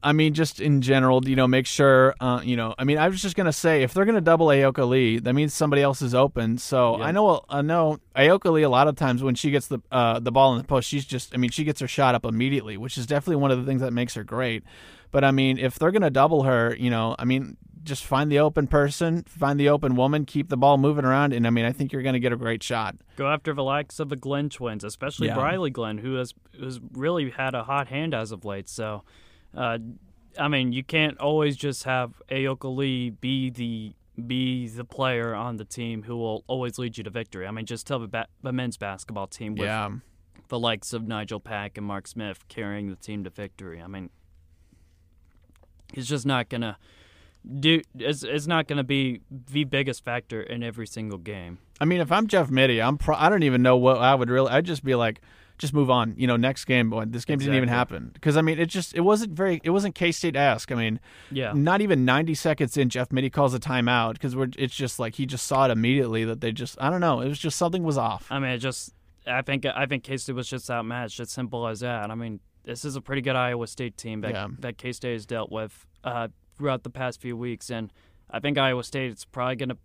I mean, just in general, you know, make sure, uh, you know, I mean, I was just going to say, if they're going to double Ayoka Lee, that means somebody else is open. So yeah. I know I know Ayoka Lee, a lot of times when she gets the uh, the ball in the post, she's just, I mean, she gets her shot up immediately, which is definitely one of the things that makes her great. But, I mean, if they're going to double her, you know, I mean, just find the open person, find the open woman, keep the ball moving around, and, I mean, I think you're going to get a great shot. Go after the likes of the Glenn twins, especially yeah. Briley Glenn, who has who's really had a hot hand as of late, so... Uh, I mean, you can't always just have Ayoka Lee be the be the player on the team who will always lead you to victory. I mean, just tell the, ba- the men's basketball team with yeah. the likes of Nigel Pack and Mark Smith carrying the team to victory. I mean, it's just not gonna do. It's it's not gonna be the biggest factor in every single game. I mean, if I'm Jeff Mittie, I'm pro- I don't even know what I would really. I'd just be like. Just move on, you know. Next game, boy, this game exactly. didn't even happen because I mean, it just it wasn't very, it wasn't K-State-esque. I mean, yeah, not even ninety seconds in, Jeff Mittie calls a timeout because we're. It's just like he just saw it immediately that they just, I don't know, it was just something was off. I mean, it just, I think, I think K-State was just outmatched. It's simple as that. I mean, this is a pretty good Iowa State team that yeah. that K-State has dealt with uh, throughout the past few weeks, and I think Iowa State is probably going to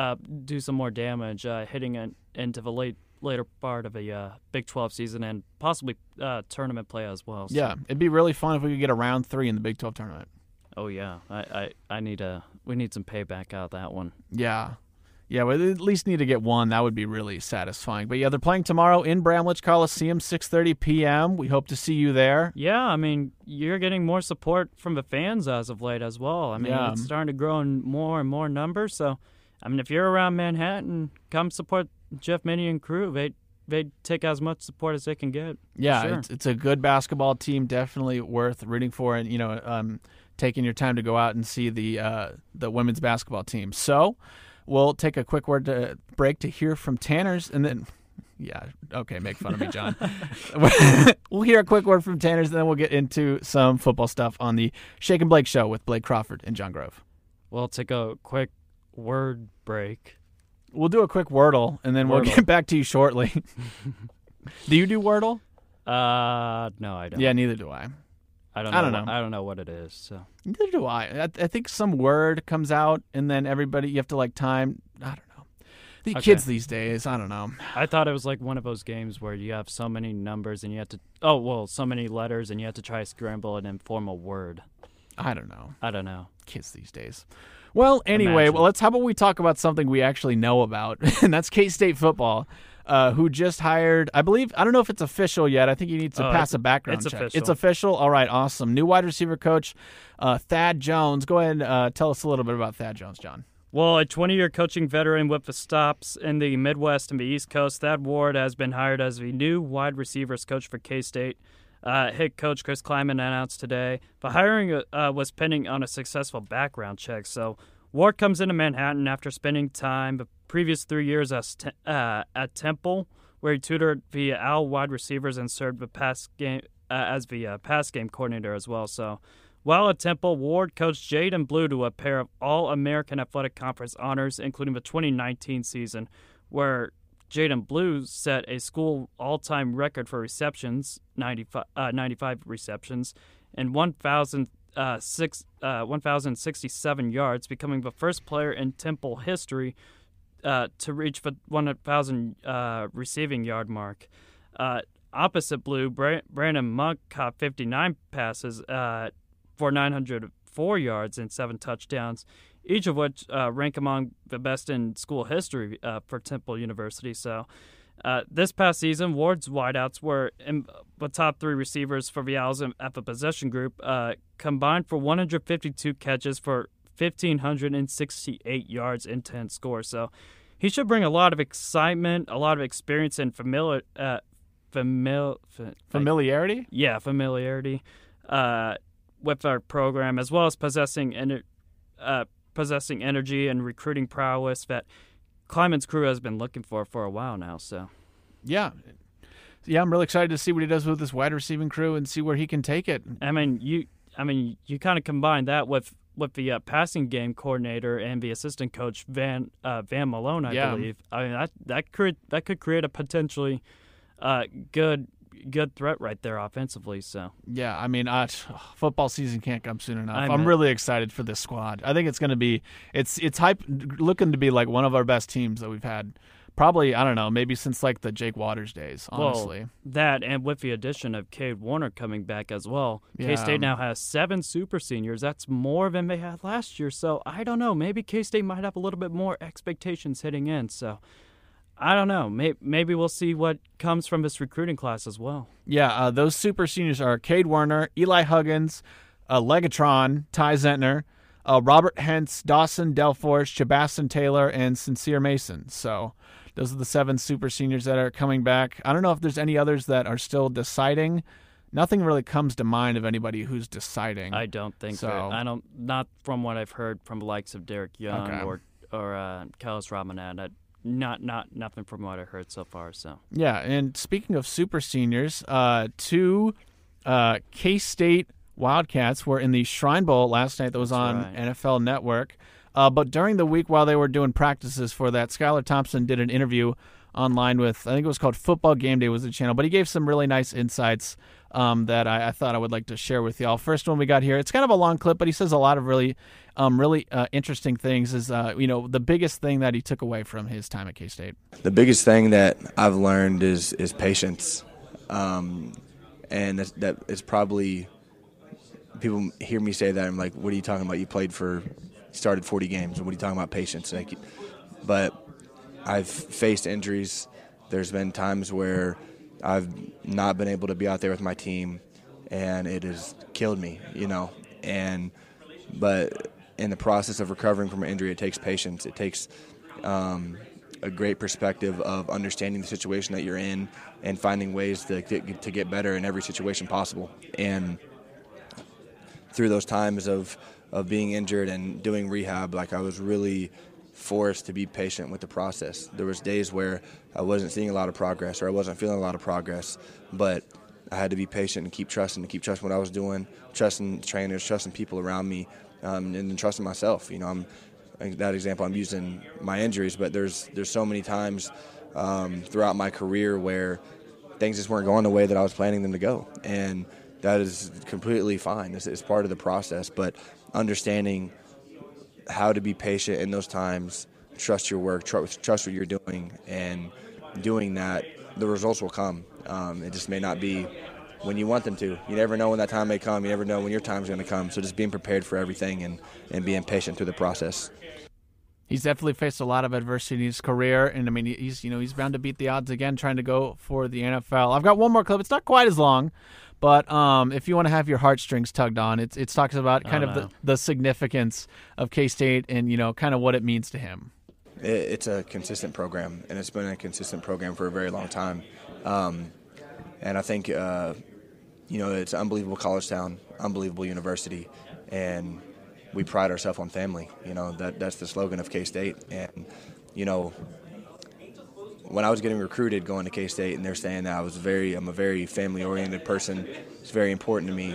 uh, do some more damage uh, hitting in, into the late later part of the uh, Big twelve season and possibly uh, tournament play as well. So. Yeah, it'd be really fun if we could get a round three in the Big twelve tournament. Oh, yeah. I, I, I need a, we need some payback out of that one. Yeah. Yeah, we at least need to get one. That would be really satisfying. But, yeah, they're playing tomorrow in Bramlage Coliseum, six thirty p.m. We hope to see you there. Yeah, I mean, you're getting more support from the fans as of late as well. I mean, yeah. It's starting to grow in more and more numbers. So, I mean, if you're around Manhattan, come support Jeff Mittie and crew. They they take as much support as they can get. Yeah, sure. it's, it's a good basketball team, definitely worth rooting for and, you know, um, taking your time to go out and see the uh, the women's basketball team. So... We'll take a quick word to break to hear from Tanners, and then, yeah, okay, make fun of me, John. We'll hear a quick word from Tanners, and then we'll get into some football stuff on the Shake and Blake Show with Blake Crawford and John Grove. We'll take a quick word break. We'll do a quick Wordle, and then Wordle. We'll get back to you shortly. Do you do Wordle? Uh, no, I don't. Yeah, neither do I. I don't know. I don't know. What, I don't know what it is. So. Neither do I. I, th- I think some word comes out, and then everybody, you have to like time. I don't know. The okay. kids these days, I don't know. I thought it was like one of those games where you have so many numbers and you have to, oh, well, so many letters, and you have to try to scramble and then form a word. I don't know. I don't know. Kids these days. Well, anyway, Imagine. well, let's, how about we talk about something we actually know about, and that's K-State football. Uh, who just hired, I believe, I don't know if it's official yet. I think you need to oh, pass a background it's check. Official. It's official. All right, awesome. New wide receiver coach, uh, Thad Jones. Go ahead and uh, tell us a little bit about Thad Jones, John. Well, a twenty-year coaching veteran with the stops in the Midwest and the East Coast, Thad Ward has been hired as the new wide receivers coach for K-State. Uh, head coach Chris Klieman announced today the hiring uh, was pending on a successful background check. So Ward comes into Manhattan after spending time previous three years as te- uh, at Temple, where he tutored the Owl wide receivers and served the pass game uh, as the uh, pass game coordinator as well. So, while at Temple, Ward coached Jadan Blue to a pair of All-American Athletic Conference honors, including the twenty nineteen season, where Jadan Blue set a school all-time record for receptions, ninety-five, uh, ninety-five receptions, and one thousand. Uh, six, uh, one thousand sixty-seven yards, becoming the first player in Temple history uh, to reach the one thousand uh, receiving yard mark. Uh, opposite Blue, Brandon Monk caught fifty-nine passes uh, for nine hundred four yards and seven touchdowns, each of which uh, rank among the best in school history uh, for Temple University. So uh, this past season, Ward's wideouts were in the top three receivers for the Owls at the possession group, uh, combined for one hundred fifty-two catches for one thousand five hundred sixty-eight yards and ten scores. So he should bring a lot of excitement, a lot of experience, and familiar, uh, famil- fa- familiarity? Like, yeah, familiarity uh, with our program, as well as possessing, ener- uh, possessing energy and recruiting prowess that Kleiman's crew has been looking for for a while now. So, yeah. Yeah, I'm really excited to see what he does with this wide receiving crew and see where he can take it. I mean, you I mean, you kind of combine that with, with the uh, passing game coordinator and the assistant coach, Van uh, Van Malone, I yeah. believe. I mean, that that could, that could create a potentially uh, good good threat right there offensively. So yeah, I mean, uh, football season can't come soon enough. I'm, I'm really excited for this squad. I think it's going to be it's it's hype, looking to be like one of our best teams that we've had. Probably, I don't know, maybe since like the Jake Waters days, honestly. Well, that and with the addition of Cade Warner coming back as well, yeah. K-State now has seven super seniors. That's more than they had last year. So I don't know. Maybe K-State might have a little bit more expectations heading in. So I don't know. Maybe, maybe we'll see what comes from this recruiting class as well. Yeah, uh, those super seniors are Cade Warner, Eli Huggins, uh, Legatron, Ty Zentner, uh, Robert Hentz, Dawson Delforge, Chabason Taylor, and Sincere Mason. So those are the seven super seniors that are coming back. I don't know if there's any others that are still deciding. Nothing really comes to mind of anybody who's deciding. I don't think so. That, I don't. Not from what I've heard from the likes of Derek Young okay. or or uh, Carlos Ramonat. Not not nothing from what I heard so far. So yeah. And speaking of super seniors, uh, two uh, K-State Wildcats were in the Shrine Bowl last night. That was That's on right. N F L Network. Uh, but during the week while they were doing practices for that, Skylar Thompson did an interview online with, I think it was called Football Game Day was the channel, but he gave some really nice insights um, that I, I thought I would like to share with y'all. First one we got here, it's kind of a long clip, but he says a lot of really um, really uh, interesting things. Is, uh, you know, the biggest thing that he took away from his time at K-State. The biggest thing that I've learned is is patience. Um, and that's, that is probably, people hear me say that, I'm like, what are you talking about? You played for, started forty games. What are you talking about patience? Like, but I've faced injuries. There's been times where I've not been able to be out there with my team, and it has killed me, you know. And but in the process of recovering from an injury, it takes patience. It takes um, a great perspective of understanding the situation that you're in and finding ways to get, to get better in every situation possible. And through those times of, of being injured and doing rehab, like I was really forced to be patient with the process. There was days where I wasn't seeing a lot of progress or I wasn't feeling a lot of progress, but I had to be patient and keep trusting, to keep trusting what I was doing, trusting trainers, trusting people around me, um, and then trusting myself. You know, I'm that example I'm using my injuries, but there's there's so many times um, throughout my career where things just weren't going the way that I was planning them to go, and that is completely fine. It's, it's part of the process, but understanding how to be patient in those times, trust your work, tr- trust what you're doing, and doing that, the results will come. Um, it just may not be when you want them to. You never know when that time may come. You never know when your time's going to come. So just being prepared for everything and, and being patient through the process. He's definitely faced a lot of adversity in his career, and I mean, he's you know he's bound to beat the odds again trying to go for the N F L. I've got one more clip. It's not quite as long, but um, if you want to have your heartstrings tugged on, it's it's talks about kind oh, of no. the, the significance of K-State and you know kind of what it means to him. It, it's a consistent program, and it's been a consistent program for a very long time, um, and I think uh, you know it's an unbelievable college town, unbelievable university, and we pride ourselves on family. You know, that that's the slogan of K-State. And, you know, when I was getting recruited going to K-State and they're saying that I was very, I'm a very family-oriented person. It's very important to me.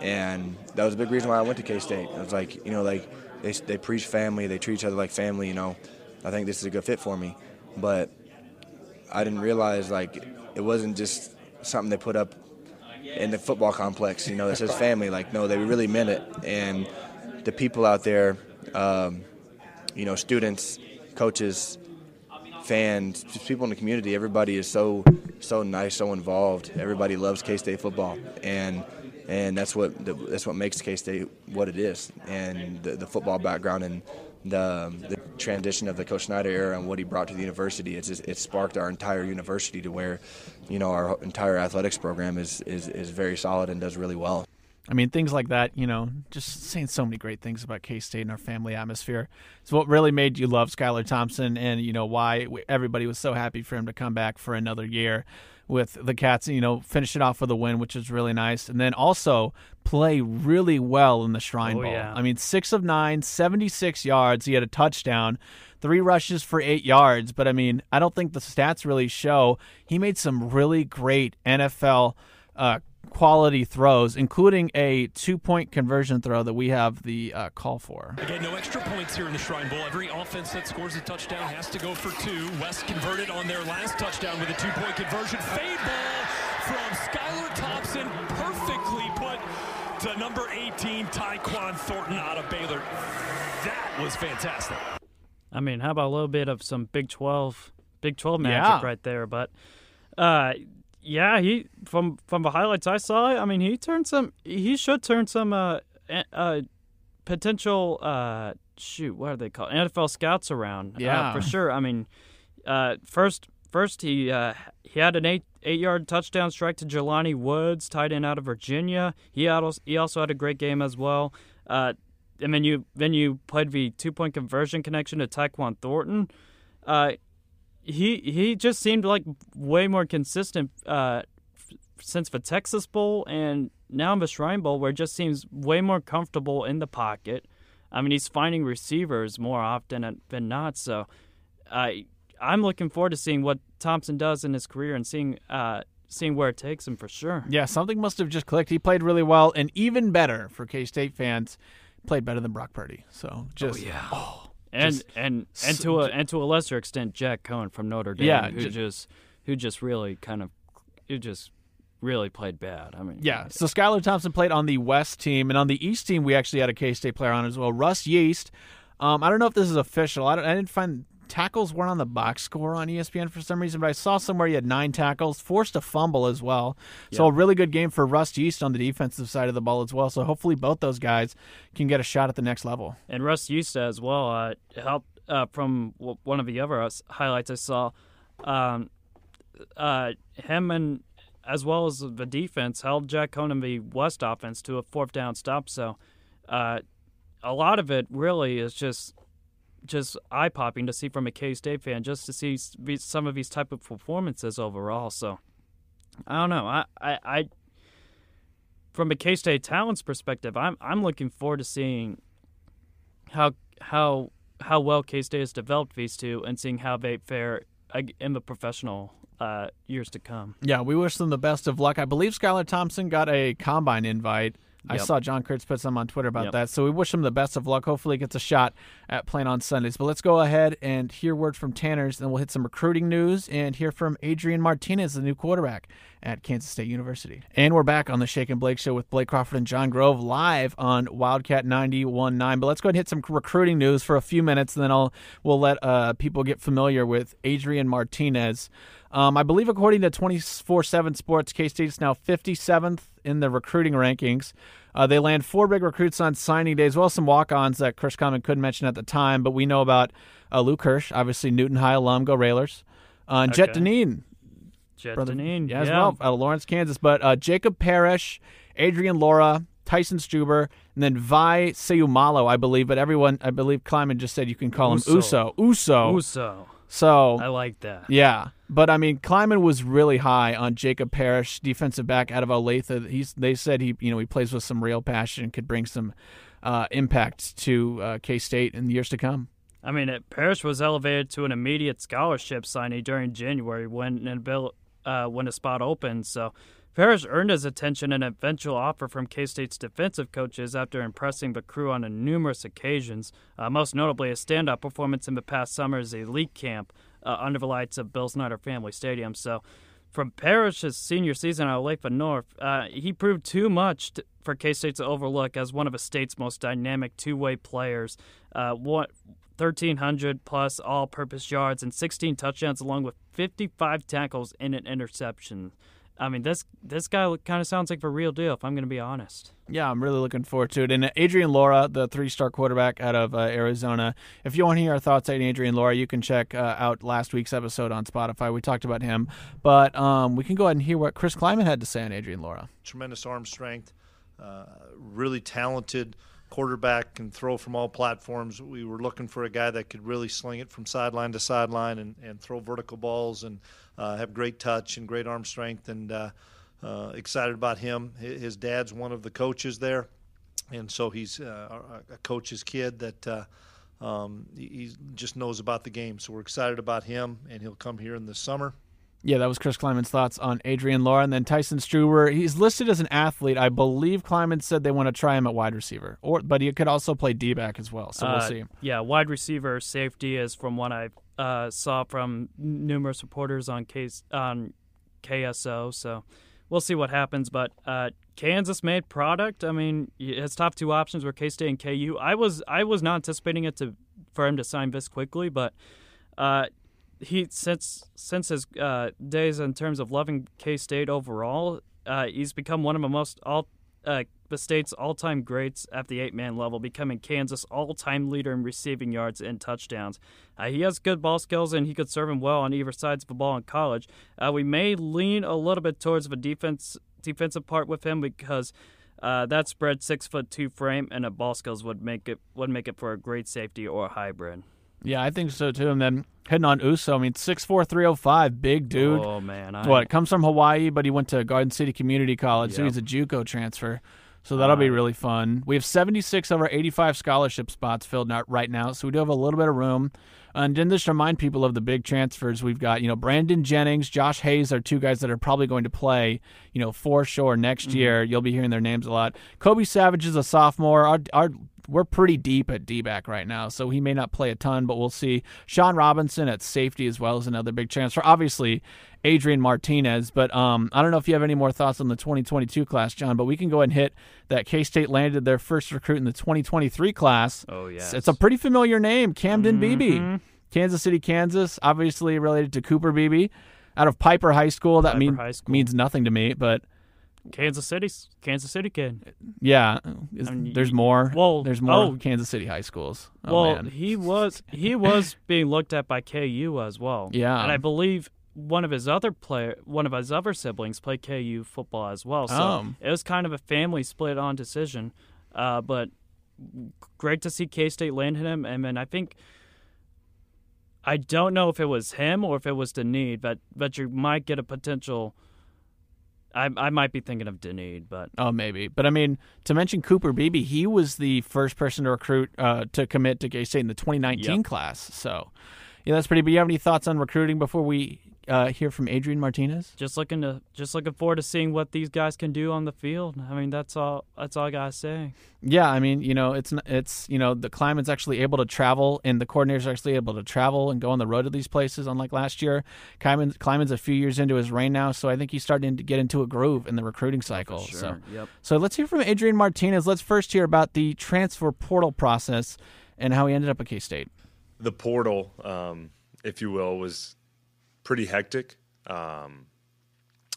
And that was a big reason why I went to K-State. I was like, you know, like they, they preach family. They treat each other like family, you know. I think this is a good fit for me. But I didn't realize, like, it wasn't just something they put up in the football complex, you know, that says family. Like, no, they really meant it. And the people out there, um, you know, students, coaches, fans, just people in the community, everybody is so so nice, so involved. Everybody loves K-State football, and and that's what the, that's what makes K-State what it is. And the, the football background and the, the transition of the Coach Snyder era and what he brought to the university, it's just, it sparked our entire university to where, you know, our entire athletics program is is, is very solid and does really well. I mean, things like that, you know, just saying so many great things about K-State and our family atmosphere. It's what really made you love Skylar Thompson and, you know, why everybody was so happy for him to come back for another year with the Cats, you know, finish it off with a win, which is really nice. And then also play really well in the Shrine oh, Bowl. Yeah. I mean, six of nine, seventy-six yards. He had a touchdown, three rushes for eight yards. But, I mean, I don't think the stats really show. He made some really great N F L uh quality throws, including a two-point conversion throw that we have the uh, call for. Again, no extra points here in the Shrine Bowl. Every offense that scores a touchdown has to go for two. West converted on their last touchdown with a two-point conversion. Fade ball from Skylar Thompson, perfectly put to number eighteen, Tyquan Thornton out of Baylor. That was fantastic. I mean, how about a little bit of some Big twelve Big twelve magic yeah. right there, but uh yeah, he from from the highlights I saw. I mean, he turned some. He should turn some uh, uh potential uh shoot. What are they called? N F L scouts around. Yeah, uh, for sure. I mean, uh, first first he uh, he had an eight eight yard touchdown strike to Jelani Woods, tight end out of Virginia. He also he also had a great game as well. Uh, and then you then you played the two point conversion connection to Tyquan Thornton. Uh. He he just seemed like way more consistent uh, f- since the Texas Bowl and now in the Shrine Bowl, where it just seems way more comfortable in the pocket. I mean, he's finding receivers more often than not. So I uh, I'm looking forward to seeing what Thompson does in his career and seeing uh, seeing where it takes him for sure. Yeah, something must have just clicked. He played really well, and even better for K-State fans, played better than Brock Purdy. So just oh, yeah. oh. And just, and and to a and to a lesser extent, Jack Coghan from Notre Dame, yeah, who just, just who just really kind of who just really played bad. I mean, yeah. So Skylar Thompson played on the West team, and on the East team, we actually had a K-State player on as well, Russ Yeast. Um, I don't know if this is official. I, don't, I didn't find tackles weren't on the box score on E S P N for some reason, but I saw somewhere he had nine tackles, forced a fumble as well. Yeah. So a really good game for Russ Yeast on the defensive side of the ball as well. So hopefully both those guys can get a shot at the next level. And Russ Yeast as well uh, helped uh, from one of the other highlights I saw. Um, uh, him and as well as the defense held Jack Coghan, the West offense, to a fourth down stop. So uh, a lot of it really is just just eye-popping to see from a K-State fan, just to see some of these type of performances overall. So I don't know. I, I, I from a K-State talent's perspective, I'm I'm looking forward to seeing how how how well K-State has developed these two and seeing how they fare in the professional uh, years to come. Yeah, we wish them the best of luck. I believe Skylar Thompson got a combine invite. Yep. I saw John Kurtz put some on Twitter about yep. that. So we wish him the best of luck. Hopefully he gets a shot at playing on Sundays. But let's go ahead and hear word from Tanners, and we'll hit some recruiting news and hear from Adrian Martinez, the new quarterback at Kansas State University. And we're back on the Shake and Blake Show with Blake Crawford and John Grove live on Wildcat ninety-one point nine. But let's go ahead and hit some recruiting news for a few minutes, and then I'll we'll let uh, people get familiar with Adrian Martinez. Um, I believe according to twenty-four seven Sports, K-State is now fifty-seventh in the recruiting rankings. Uh, they land four big recruits on signing day, as well as some walk-ons that Chris Klieman couldn't mention at the time, but we know about uh, Luke Hirsch, obviously Newton High alum, go Railers. Uh, and okay. Jet Dineen. Jet Dineen, yeah. As well, out of Lawrence, Kansas. But uh, Jacob Parrish, Adrian Laura, Tyson Stuber, and then Vai Sayumalo, I believe. But everyone, I believe Klieman just said you can call Uso. him Uso. Uso. Uso. So I like that. Yeah. But, I mean, Klieman was really high on Jacob Parrish, defensive back out of Olathe. He's, they said he, you know, he plays with some real passion and could bring some uh, impact to uh, K-State in the years to come. I mean, it, Parrish was elevated to an immediate scholarship signing during January when and Bill, uh, when a spot opened. So Parrish earned his attention and an eventual offer from K-State's defensive coaches after impressing the crew on numerous occasions, uh, most notably a standout performance in the past summer's elite camp. Uh, under the lights of Bill Snyder Family Stadium. So from Parrish's senior season at Olathe North, uh, he proved too much to, for K-State to overlook as one of the state's most dynamic two-way players. Uh, one thousand three hundred plus all-purpose yards and sixteen touchdowns along with fifty-five tackles and an interception. I mean, this this guy kind of sounds like the real deal, if I'm going to be honest. Yeah, I'm really looking forward to it. And Adrian Laura, the three-star quarterback out of uh, Arizona. If you want to hear our thoughts on Adrian Laura, you can check uh, out last week's episode on Spotify. We talked about him. But um, we can go ahead and hear what Chris Klieman had to say on Adrian Laura. Tremendous arm strength, uh, really talented quarterback, can throw from all platforms. We were looking for a guy that could really sling it from sideline to sideline and, and throw vertical balls and uh, have great touch and great arm strength, and uh, uh, excited about him. His dad's one of the coaches there, and so he's uh, a coach's kid that uh, um, he just knows about the game. So we're excited about him, and he'll come here in the summer. Yeah, that was Chris Klieman's thoughts on Adrian Laura. And then Tyson Struwer, he's listed as an athlete. I believe Klieman said they want to try him at wide receiver, or but he could also play D-back as well, so uh, we'll see. Yeah, wide receiver safety is from what I uh, saw from numerous reporters on, K S, on K S O, so we'll see what happens. But uh, Kansas-made product, I mean, his top two options were K-State and K U. I was I was not anticipating it to for him to sign this quickly, but uh, – He since since his uh, days in terms of loving K-State overall, uh, he's become one of the most all uh, the state's all-time greats at the eight-man level, becoming Kansas' all-time leader in receiving yards and touchdowns. Uh, he has good ball skills, and he could serve him well on either sides of the ball in college. Uh, we may lean a little bit towards the defense defensive part with him because uh, that spread six foot two frame and a ball skills would make it would make it for a great safety or a hybrid. Yeah, I think so, too. And then heading on Uso, I mean, six four, three oh five, big dude. Oh, man. I... What, comes from Hawaii, but he went to Garden City Community College, yep. So he's a JUCO transfer. So that'll uh, be really fun. We have seventy-six of our eighty-five scholarship spots filled out right now, so we do have a little bit of room. And then just remind people of the big transfers we've got. You know, Brandon Jennings, Josh Hayes are two guys that are probably going to play, you know, for sure next mm-hmm. year. You'll be hearing their names a lot. Kobe Savage is a sophomore. Our, our we're pretty deep at D-back right now, so he may not play a ton, but we'll see. Sean Robinson at safety as well is another big transfer. Obviously, Adrian Martinez, but um, I don't know if you have any more thoughts on the twenty twenty-two class, John, but we can go ahead and hit that K-State landed their first recruit in the twenty twenty-three class. Oh, yes. It's a pretty familiar name, Camden mm-hmm. Beebe. Kansas City, Kansas, obviously related to Cooper Beebe. Out of Piper High School, that mean, High School. means nothing to me, but... Kansas City, Kansas City kid. Yeah, is, I mean, there's more. Well, there's more oh, Kansas City high schools. Oh, well, man. he was he was being looked at by K U as well. Yeah, and I believe one of his other player, one of his other siblings, played K U football as well. So oh. it was kind of a family split on decision. Uh, but great to see K-State land him, and then I think. I don't know if it was him or if it was the need, but but you might get a potential. I I might be thinking of Dineen, but oh maybe. But I mean, to mention Cooper Beebe, he was the first person to recruit uh, to commit to K-State in the twenty nineteen yep. class. So yeah, that's pretty. But you have any thoughts on recruiting before we uh, hear from Adrian Martinez? Just looking to just looking forward to seeing what these guys can do on the field. I mean, that's all that's all I gotta say. Yeah, I mean, you know, it's it's you know the Klieman's actually able to travel, and the coordinators are actually able to travel and go on the road to these places, unlike last year. Klieman's, Klieman's a few years into his reign now, so I think he's starting to get into a groove in the recruiting cycle. Sure. So, yep. so let's hear from Adrian Martinez. Let's first hear about the transfer portal process and how he ended up at K-State. The portal, um, if you will, was pretty hectic, um,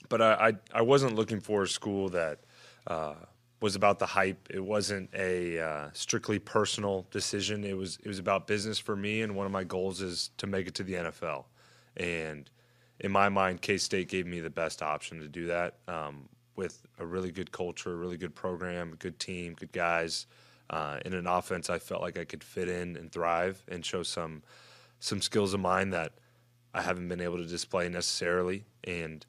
but I, I, I wasn't looking for a school that uh, was about the hype. It wasn't a uh, strictly personal decision. It was it was about business for me, and one of my goals is to make it to the N F L. And in my mind, K-State gave me the best option to do that um, with a really good culture, a really good program, a good team, good guys. Uh, in an offense, I felt like I could fit in and thrive and show some some skills of mine that I haven't been able to display necessarily, and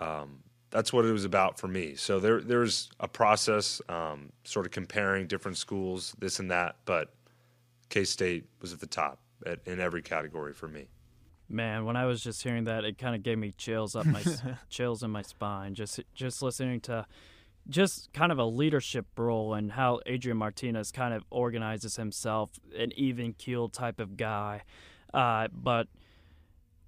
um, that's what it was about for me. So there there's a process, um, sort of comparing different schools, this and that, but K-State was at the top at, in every category for me. Man, when I was just hearing that, it kind of gave me chills up my chills in my spine just just listening to. Just kind of a leadership role and how Adrian Martinez kind of organizes himself, an even-keeled type of guy. Uh, but,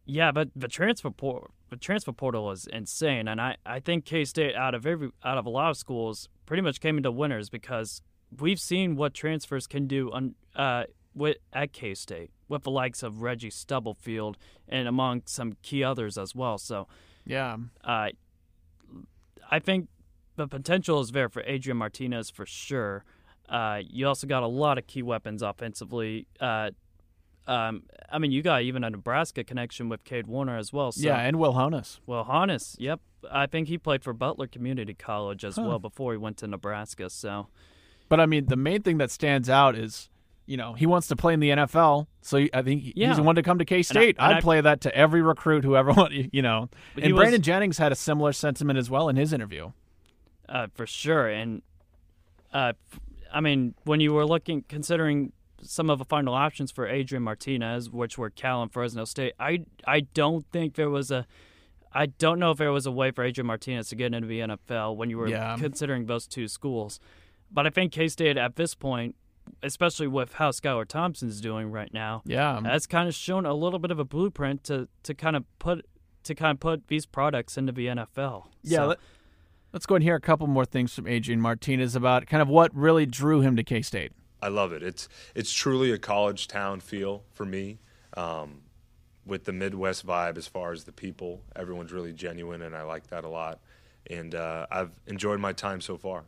yeah, but the transfer, por- the transfer portal is insane. And I, I think K-State, out of every, out of a lot of schools, pretty much came into winners because we've seen what transfers can do on, uh, with, at K-State with the likes of Reggie Stubblefield and among some key others as well. So, yeah, uh, I think – the potential is there for Adrian Martinez for sure. Uh, you also got a lot of key weapons offensively. Uh, um, I mean, you got even a Nebraska connection with Cade Warner as well. So. Yeah, and Will Honus. Will Honus, yep. I think he played for Butler Community College as huh. well before he went to Nebraska. So, but, I mean, the main thing that stands out is, you know, he wants to play in the N F L, so I think yeah. he's the one to come to K-State. And I, and I'd I, play that to every recruit, whoever, you know. And Brandon was, Jennings had a similar sentiment as well in his interview. Uh, for sure, and uh, I mean, when you were looking, considering some of the final options for Adrian Martinez, which were Cal and Fresno State, I I don't think there was a, I don't know if there was a way for Adrian Martinez to get into the N F L when you were yeah. considering those two schools. But I think K-State at this point, especially with how Skylar Thompson's doing right now, yeah, that's kind of shown a little bit of a blueprint to to kind of put to kind of put these products into the N F L. Yeah. So, let- Let's go and hear a couple more things from Adrian Martinez about kind of what really drew him to K-State. I love it. It's it's truly a college town feel for me, um, with the Midwest vibe as far as the people. Everyone's really genuine, and I like that a lot. And uh, I've enjoyed my time so far.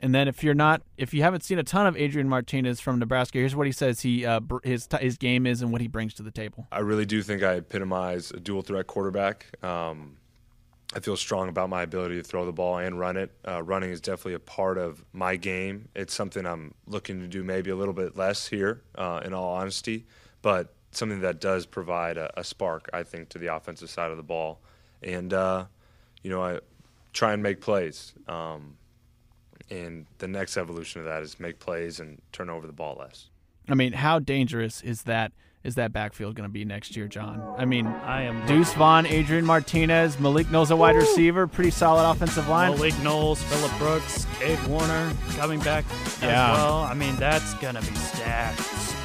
And then if you're not, if you haven't seen a ton of Adrian Martinez from Nebraska, here's what he says he uh, his his game is and what he brings to the table. I really do think I epitomize a dual threat quarterback. Um, I feel strong about my ability to throw the ball and run it. Uh, running is definitely a part of my game. It's something I'm looking to do maybe a little bit less here, uh, in all honesty, but something that does provide a, a spark, I think, to the offensive side of the ball. And, uh, you know, I try and make plays. Um, and the next evolution of that is make plays and turn over the ball less. I mean, how dangerous is that is that backfield going to be next year, John? I mean, I am Deuce Vaughn, Adrian Martinez, Malik Knowles, a wide Ooh. receiver, pretty solid offensive line. Malik Knowles, Phillip Brooks, Cade Warner coming back yeah. as well. I mean, that's going to be stacked.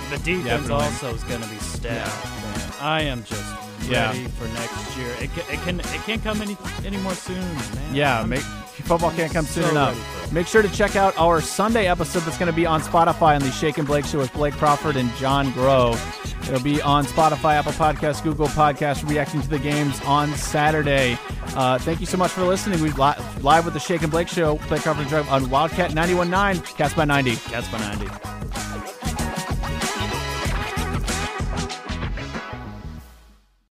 The defense Definitely. also is going to be stacked. Yeah. I am just ready yeah. for next year. It can, it can it can't come any any more soon, man. Yeah, make, football can't come soon so enough. Make sure to check out our Sunday episode that's going to be on Spotify on the Shake and Blake Show with Blake Crawford and John Grove. It'll be on Spotify, Apple Podcasts, Google Podcasts, reacting to the games on Saturday. Uh, thank you so much for listening. We're li- live with the Shake and Blake Show, Blake Crawford and John on Wildcat ninety-one point nine, Cats by ninety. Cats by ninety.